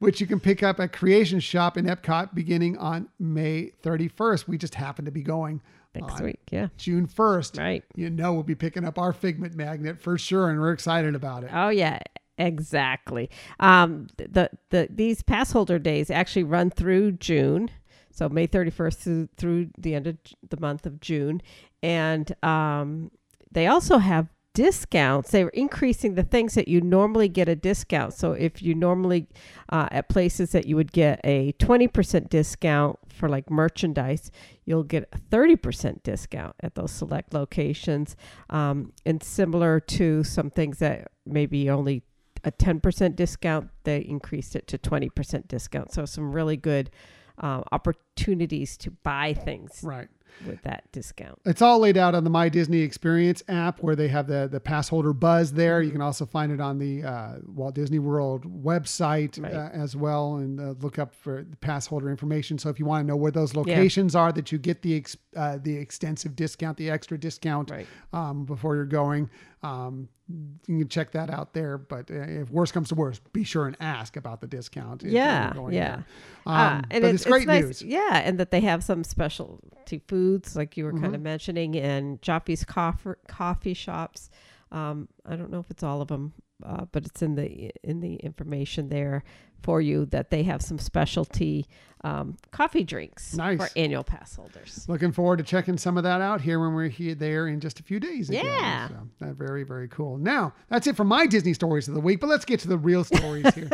which you can pick up at Creation Shop in Epcot beginning on May thirty-first. We just happen to be going next week, yeah, June first. Right. You know we'll be picking up our Figment magnet for sure, and we're excited about it. Oh, yeah. Exactly. Um, the, the, these pass holder days actually run through June. So May thirty-first through, through the end of the month of June. And um, they also have discounts. They were increasing the things that you normally get a discount. So if you normally uh, at places that you would get a twenty percent discount for like merchandise, you'll get a thirty percent discount at those select locations. Um, and similar to some things that maybe only a ten percent discount, they increased it to twenty percent discount. So some really good uh, opportunities to buy things. Right. With that discount. It's all laid out on the My Disney Experience app where they have the, the pass holder buzz there. You can also find it on the uh, Walt Disney World website right. uh, as well, and uh, look up for the pass holder information. So if you want to know where those locations yeah. are that you get the ex- uh, the extensive discount, the extra discount right. um, before you're going, um, you can check that out there. But if worse comes to worse, be sure and ask about the discount. Yeah, yeah. Um, uh, and but it's, it's great it's nice, news. Yeah, and that they have some specialty food. Foods, like you were mm-hmm. kind of mentioning, and Joppy's coffee, coffee shops. Um, I don't know if it's all of them, uh, but it's in the in the information there for you that they have some specialty um, coffee drinks nice. For annual pass holders. Looking forward to checking some of that out here when we're here there in just a few days. Again. Yeah, so, uh, very very cool. Now that's it for my Disney stories of the week, but let's get to the real stories here.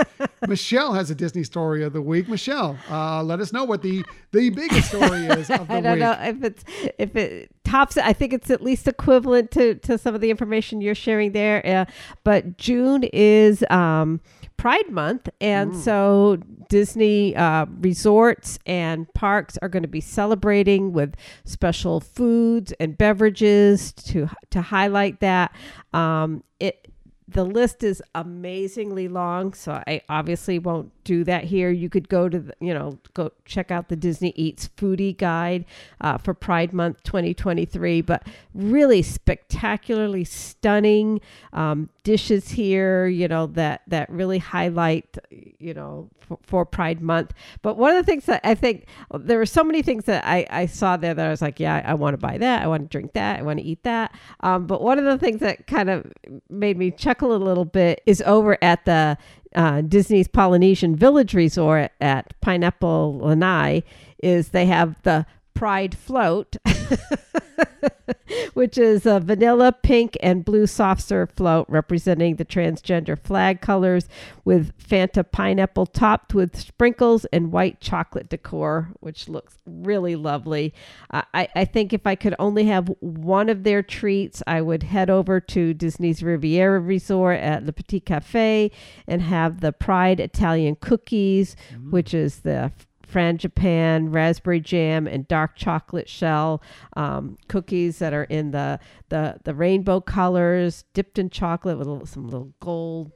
Michelle has a Disney story of the week. Michelle, uh, let us know what the, the biggest story is of the I don't week. know if it's if it tops it. I think it's at least equivalent to, to some of the information you're sharing there. Uh, but June is um, Pride Month, and mm. so Disney uh, resorts and parks are going to be celebrating with special foods and beverages to to highlight that. Um, it. The list is amazingly long, so I obviously won't do that here. You could go to, the, you know, go check out the Disney Eats Foodie Guide uh, for Pride Month twenty twenty-three, but really spectacularly stunning um, dishes here, you know, that, that really highlight, you know, for, for Pride Month. But one of the things that I think, there were so many things that I, I saw there that I was like, yeah, I, I want to buy that. I want to drink that. I want to eat that. Um, but one of the things that kind of made me check a little bit is over at the uh, Disney's Polynesian Village Resort at Pineapple Lanai is they have the Pride Float, which is a vanilla, pink, and blue soft serve float representing the transgender flag colors with Fanta pineapple topped with sprinkles and white chocolate decor, which looks really lovely. Uh, I, I think if I could only have one of their treats, I would head over to Disney's Riviera Resort at Le Petit Café and have the Pride Italian cookies, mm-hmm. which is the Frangipan, raspberry jam, and dark chocolate shell um, cookies that are in the, the the rainbow colors, dipped in chocolate with a little, some little gold,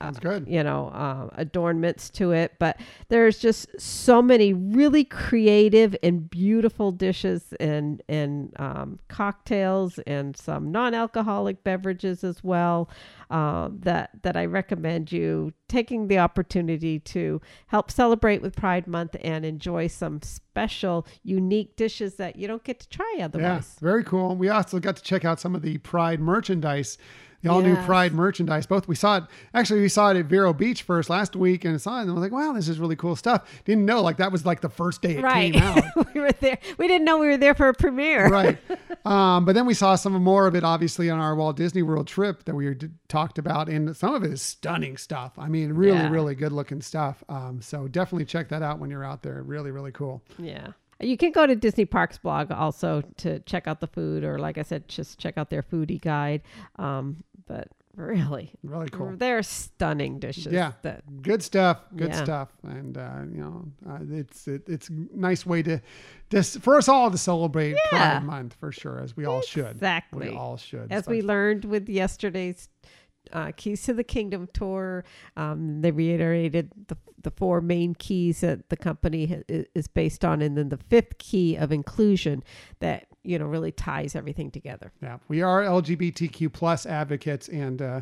uh, good. you know, uh, adornments to it. But there's just so many really creative and beautiful dishes and and um, cocktails and some non-alcoholic beverages as well. Uh, that that I recommend you taking the opportunity to help celebrate with Pride Month and enjoy some special, unique dishes that you don't get to try otherwise. Yeah, very cool. We also got to check out some of the Pride merchandise, the all yes. new Pride merchandise. Both we saw it, actually we saw it at Vero Beach first last week and saw it and I was like, wow, this is really cool stuff. Didn't know like that was like the first day it right. came out. We were there. We didn't know we were there for a premiere. Right. Um, but then we saw some more of it obviously on our Walt Disney World trip that we were d- talked about, and some of it is stunning stuff. I mean, really, yeah. really good looking stuff. Um, so definitely check that out when you're out there. Really, really cool. Yeah. You can go to Disney Parks blog also to check out the food, or like I said, just check out their foodie guide. Um, but really, really cool. They're stunning dishes. Yeah. That, good stuff. Good yeah. stuff. And, uh, you know, uh, it's, it, it's a nice way to, to, for us all to celebrate yeah. Pride Month for sure. As we all exactly. should. Exactly. We all should. As so. we learned with yesterday's Uh, Keys to the Kingdom Tour. Um, they reiterated the, the four main keys that the company ha- is based on. And then the fifth key of inclusion that, you know, really ties everything together. Yeah, we are L G B T Q plus advocates, and uh,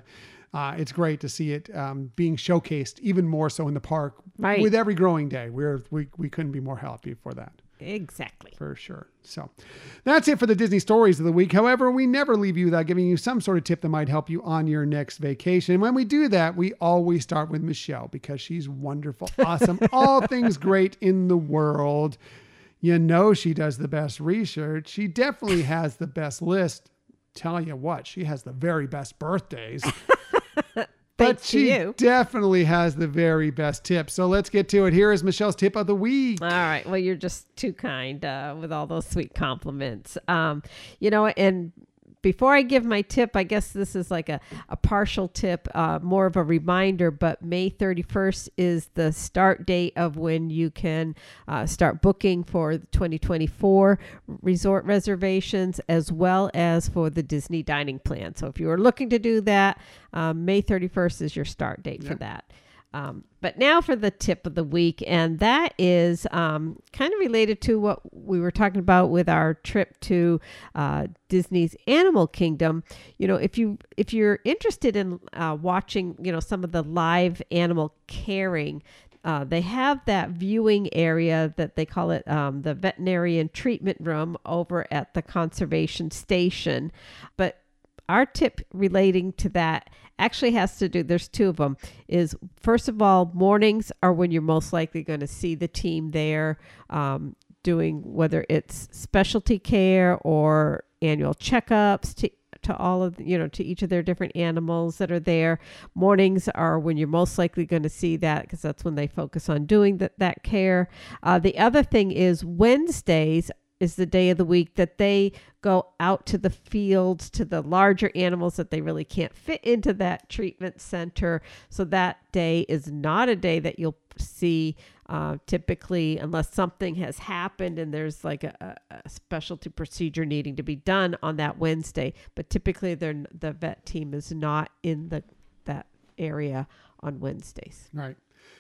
uh, it's great to see it um, being showcased even more so in the park right. with every growing day. We're, we, we couldn't be more happy for that. Exactly. For sure. So that's it for the Disney stories of the week. However, we never leave you without giving you some sort of tip that might help you on your next vacation. And when we do that, we always start with Michelle because she's wonderful, awesome, all things great in the world. You know, she does the best research. She definitely has the best list. tell you what, she has the very best birthdays. But she definitely has the very best tip. So let's get to it. Here is Michelle's tip of the week. All right. Well, you're just too kind uh, with all those sweet compliments. Um, you know, and before I give my tip, I guess this is like a, a partial tip, uh, more of a reminder, but May thirty-first is the start date of when you can uh, start booking for the twenty twenty-four resort reservations, as well as for the Disney dining plan. So if you are looking to do that, um, May thirty-first is your start date yep. for that. Um, but now for the tip of the week, and that is um, kind of related to what we were talking about with our trip to uh, Disney's Animal Kingdom. You know, if you if you're interested in uh, watching, you know, some of the live animal caring. Uh, they have that viewing area that they call it um, the veterinarian treatment room over at the conservation station, but our tip relating to that actually has to do, there's two of them, is first of all, mornings are when you're most likely going to see the team there um, doing whether it's specialty care or annual checkups to to all of, you know, to each of their different animals that are there. Mornings are when you're most likely going to see that because that's when they focus on doing that, that care. Uh, the other thing is Wednesdays is the day of the week that they go out to the fields, to the larger animals that they really can't fit into that treatment center. So that day is not a day that you'll see uh, typically unless something has happened and there's like a, a specialty procedure needing to be done on that Wednesday. But typically they're, the vet team is not in the that area on Wednesdays. Right.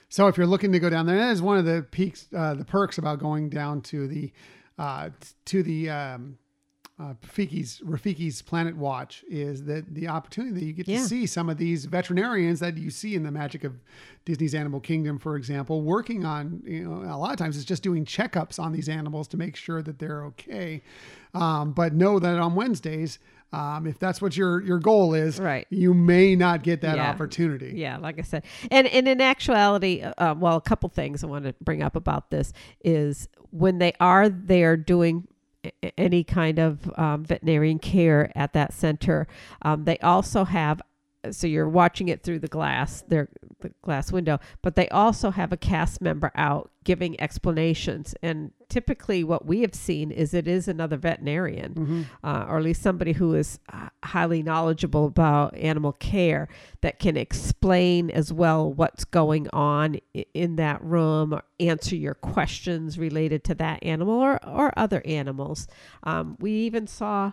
So if you're looking to go down there, that is one of the peaks, uh, the perks about going down to the Uh, to the um, uh, Rafiki's, Rafiki's Planet Watch is that the opportunity that you get yeah. to see some of these veterinarians that you see in the magic of Disney's Animal Kingdom, for example, working on, you know, a lot of times it's just doing checkups on these animals to make sure that they're okay. Um, but know that on Wednesdays, Um, if that's what your, your goal is, right. you may not get that yeah. opportunity. Yeah, like I said. And, and in actuality, uh, well, a couple things I want to bring up about this is when they are there doing any kind of um, veterinarian care at that center, um, they also have, so you're watching it through the glass, their the glass window, but they also have a cast member out giving explanations. And typically what we have seen is it is another veterinarian, mm-hmm. uh, or at least somebody who is highly knowledgeable about animal care that can explain as well what's going on in that room, or answer your questions related to that animal or, or other animals. Um, we even saw...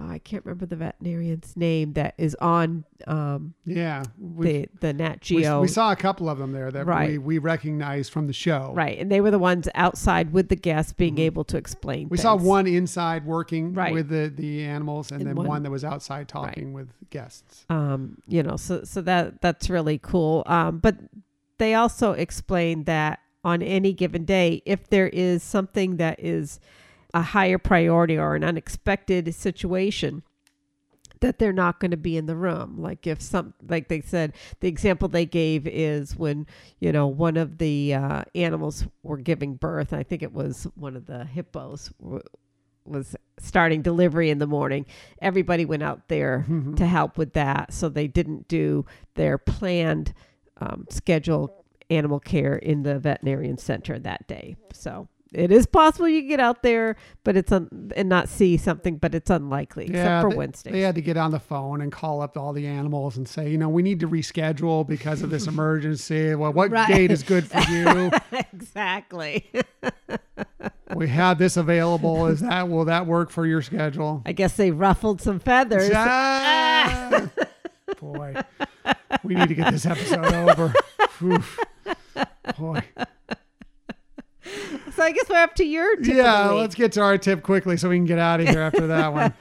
Uh, I can't remember the veterinarian's name that is on um, yeah the, the Nat Geo. We, we saw a couple of them there that right. we, we recognized from the show. Right. And they were the ones outside with the guests being mm-hmm. able to explain We things. Saw one inside working right. with the, the animals and, and then one, one that was outside talking right. with guests. Um, you know, so, so that that's really cool. Um, but they also explained that on any given day, if there is something that is a higher priority or an unexpected situation, that they're not going to be in the room. Like if some, like they said, the example they gave is when, you know, one of the uh, animals were giving birth. I think it was one of the hippos w- was starting delivery in the morning. Everybody went out there mm-hmm. to help with that. So they didn't do their planned um, scheduled animal care in the veterinarian center that day. So it is possible you get out there, but it's un- and not see something, but it's unlikely, yeah, except for they, Wednesdays. They had to get on the phone and call up all the animals and say, you know, we need to reschedule because of this emergency. Well, what right. date is good for you? Exactly. We have this available. Is that, will that work for your schedule? I guess they ruffled some feathers. Ah! Boy, we need to get this episode over. Oof. Boy. So I guess we're up to your tip. Yeah, let's get to our tip quickly so we can get out of here after that one.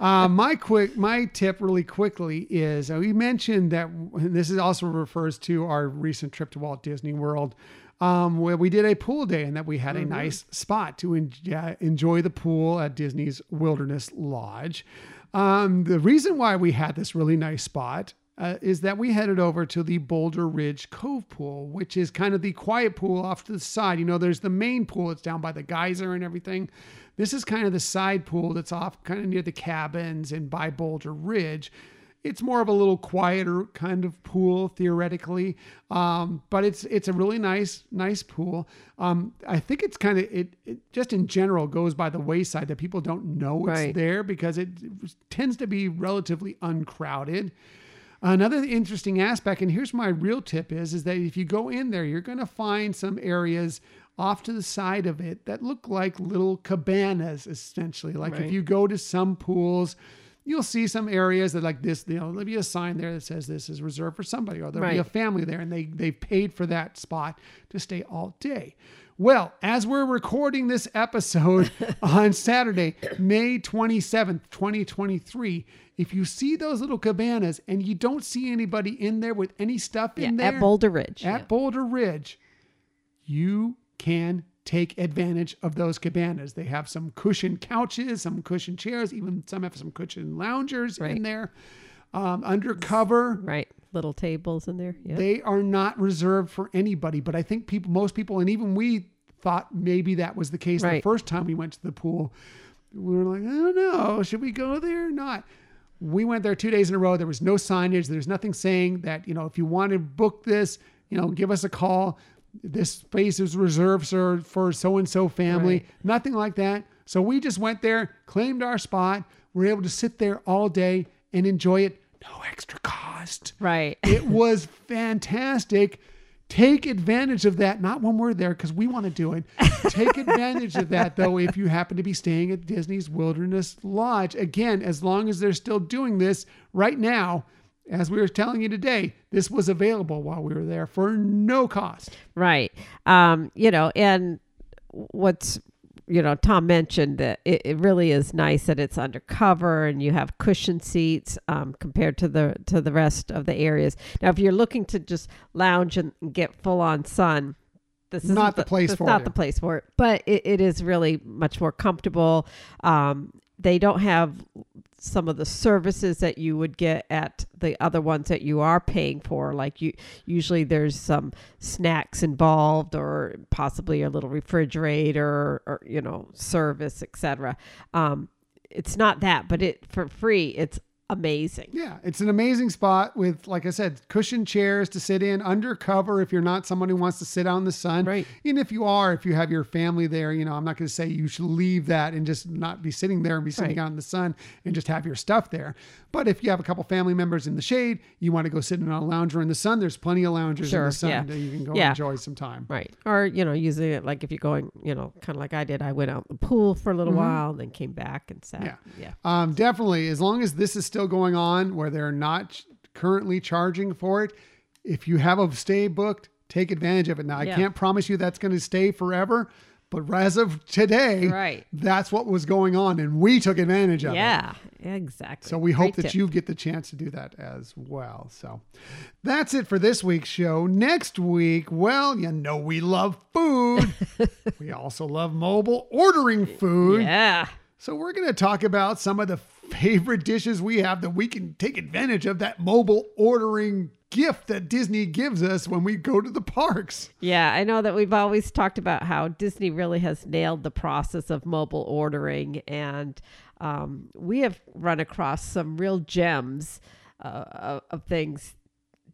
Uh, my quick, my tip really quickly is, uh, we mentioned that, and this is also refers to our recent trip to Walt Disney World, um, where we did a pool day and that we had mm-hmm. a nice spot to en- uh, enjoy the pool at Disney's Wilderness Lodge. Um, the reason why we had this really nice spot uh, is that we headed over to the Boulder Ridge Cove Pool, which is kind of the quiet pool off to the side. You know, there's the main pool. It's down by the geyser and everything. This is kind of the side pool that's off kind of near the cabins and by Boulder Ridge. It's more of a little quieter kind of pool, theoretically, um, but it's it's a really nice nice pool. Um, I think it's kind of it, it just in general goes by the wayside that people don't know it's right. there because it, it tends to be relatively uncrowded. Another interesting aspect, and here's my real tip is, is that if you go in there, you're going to find some areas off to the side of it that look like little cabanas, essentially. Like right. if you go to some pools, you'll see some areas that like this, you know, there'll be a sign there that says this is reserved for somebody, or there'll right. be a family there, and they they paid for that spot to stay all day. Well, as we're recording this episode on Saturday, May twenty-seventh, twenty twenty-three, if you see those little cabanas and you don't see anybody in there with any stuff yeah, in there. At Boulder Ridge. At yeah. Boulder Ridge, you can take advantage of those cabanas. They have some cushioned couches, some cushioned chairs, even some have some cushioned loungers right. in there, um, undercover. Right. Little tables in there. Yep. They are not reserved for anybody, but I think people, most people, and even we thought maybe that was the case right. the first time we went to the pool. We were like, I don't know, should we go there or not? We went there two days in a row. There was no signage. There's nothing saying that, you know, if you want to book this, you know, give us a call. This space is reserved for, for so-and-so family, right. nothing like that. So we just went there, claimed our spot. We were able to sit there all day and enjoy it. No extra cost. Right. It was fantastic. Take advantage of that. Not when we're there, because we want to do it. Take advantage of that, though, if you happen to be staying at Disney's Wilderness Lodge. Again, as long as they're still doing this right now. As we were telling you today, this was available while we were there for no cost. Right. Um, you know, and what's, you know, Tom mentioned that it, it really is nice that it's undercover and you have cushion seats um, compared to the to the rest of the areas. Now, if you're looking to just lounge and get full on sun, this is not the place for it. Not the place for it, but it, it is really much more comfortable. Um, they don't have some of the services that you would get at the other ones that you are paying for. Like you, usually there's some snacks involved or possibly a little refrigerator or, or you know, service, et cetera. Um, it's not that, but it for free, it's amazing. Yeah. It's an amazing spot with, like I said, cushioned chairs to sit in, undercover if you're not someone who wants to sit out in the sun. Right. And if you are, if you have your family there, you know, I'm not going to say you should leave that and just not be sitting there and be sitting right. out in the sun and just have your stuff there. But if you have a couple family members in the shade, you want to go sit in a lounger in the sun, there's plenty of loungers sure, in the sun yeah. that you can go yeah. enjoy some time. Right. Or, you know, using it like if you're going, you know, kind of like I did, I went out in the pool for a little mm-hmm. while and then came back and sat. Yeah. yeah. Um, definitely. As long as this is still going on where they're not currently charging for it, if you have a stay booked, take advantage of it. Now, yeah. I can't promise you that's going to stay forever, but as of today, right. that's what was going on and we took advantage of yeah, it. Yeah, exactly. So we Great hope that tip. You get the chance to do that as well. So that's it for this week's show. Next week, well, you know, we love food. We also love mobile ordering food. Yeah. So we're going to talk about some of the favorite dishes we have that we can take advantage of that mobile ordering gift that Disney gives us when we go to the parks. Yeah, I know that we've always talked about how Disney really has nailed the process of mobile ordering. And um, we have run across some real gems uh, of things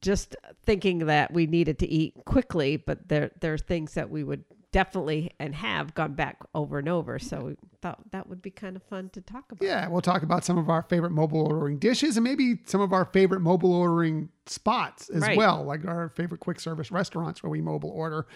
just thinking that we needed to eat quickly, but there, there are things that we would definitely and have gone back over and over. So we thought that would be kind of fun to talk about. Yeah, we'll talk about some of our favorite mobile ordering dishes and maybe some of our favorite mobile ordering spots as right. well, like our favorite quick service restaurants where we mobile order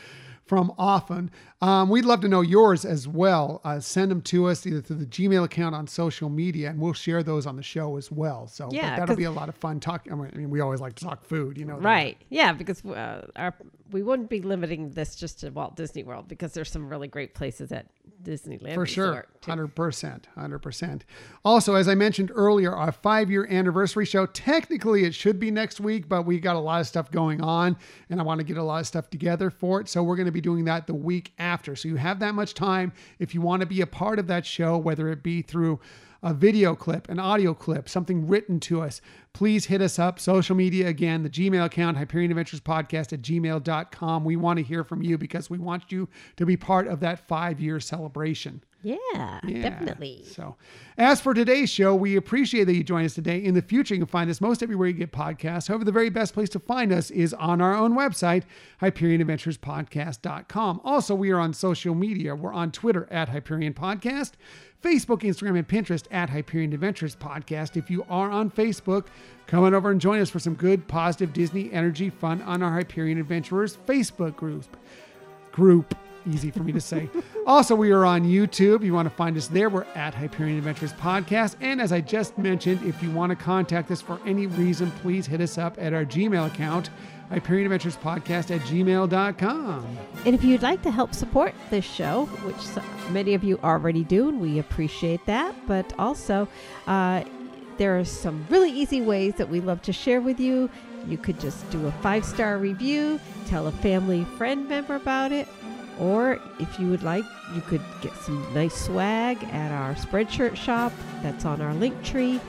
from often. Um, we'd love to know yours as well. Uh, send them to us either through the Gmail account on social media, and we'll share those on the show as well. So yeah, that'll be a lot of fun talking. I mean, we always like to talk food, you know. Right. That. Yeah, because uh, our we wouldn't be limiting this just to Walt Disney World because there's some really great places at Disneyland. For sure. one hundred percent. one hundred percent. Also, as I mentioned earlier, our five-year anniversary show, technically it should be next week, but we got a lot of stuff going on and I want to get a lot of stuff together for it. So we're going to be doing that the week after. So you have that much time if you want to be a part of that show, whether it be through a video clip, an audio clip, something written to us, please hit us up. Social media, again, the Gmail account, Hyperion Adventures Podcast at gmail dot com. We want to hear from you because we want you to be part of that five-year celebration. Yeah, yeah, definitely. So as for today's show, we appreciate that you join us today. In the future, you can find us most everywhere you get podcasts. However, the very best place to find us is on our own website, Hyperion Adventures Podcast dot com. Also, we are on social media. We're on Twitter at Hyperion Podcast, Facebook, Instagram, and Pinterest at Hyperion Adventures Podcast. If you are on Facebook, come on over and join us for some good, positive Disney energy fun on our Hyperion Adventurers Facebook group. Group. Easy for me to say. Also, we are on YouTube. You want to find us there. We're at Hyperion Adventures Podcast. And as I just mentioned, if you want to contact us for any reason, please hit us up at our Gmail account, Hyperion Adventures Podcast at gmail dot com. And if you'd like to help support this show, which many of you already do, and we appreciate that, but also uh, there are some really easy ways that we love to share with you. You could just do a five-star review, tell a family friend member about it, or if you would like, you could get some nice swag at our Spreadshirt shop that's on our link tree,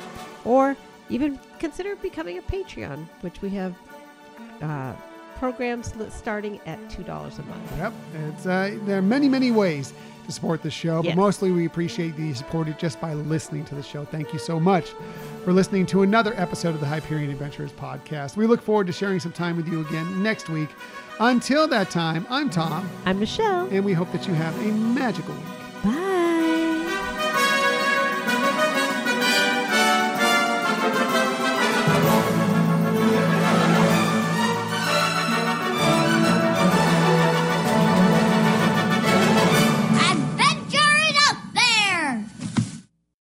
or even consider becoming a Patreon, which we have uh, programs starting at two dollars a month. Yep. It's, uh, there are many, many ways to support the show, but yes, mostly we appreciate the support just by listening to the show. Thank you so much for listening to another episode of the Hyperion Adventures Podcast. We look forward to sharing some time with you again next week. Until that time, I'm Tom. I'm Michelle. And we hope that you have a magical week.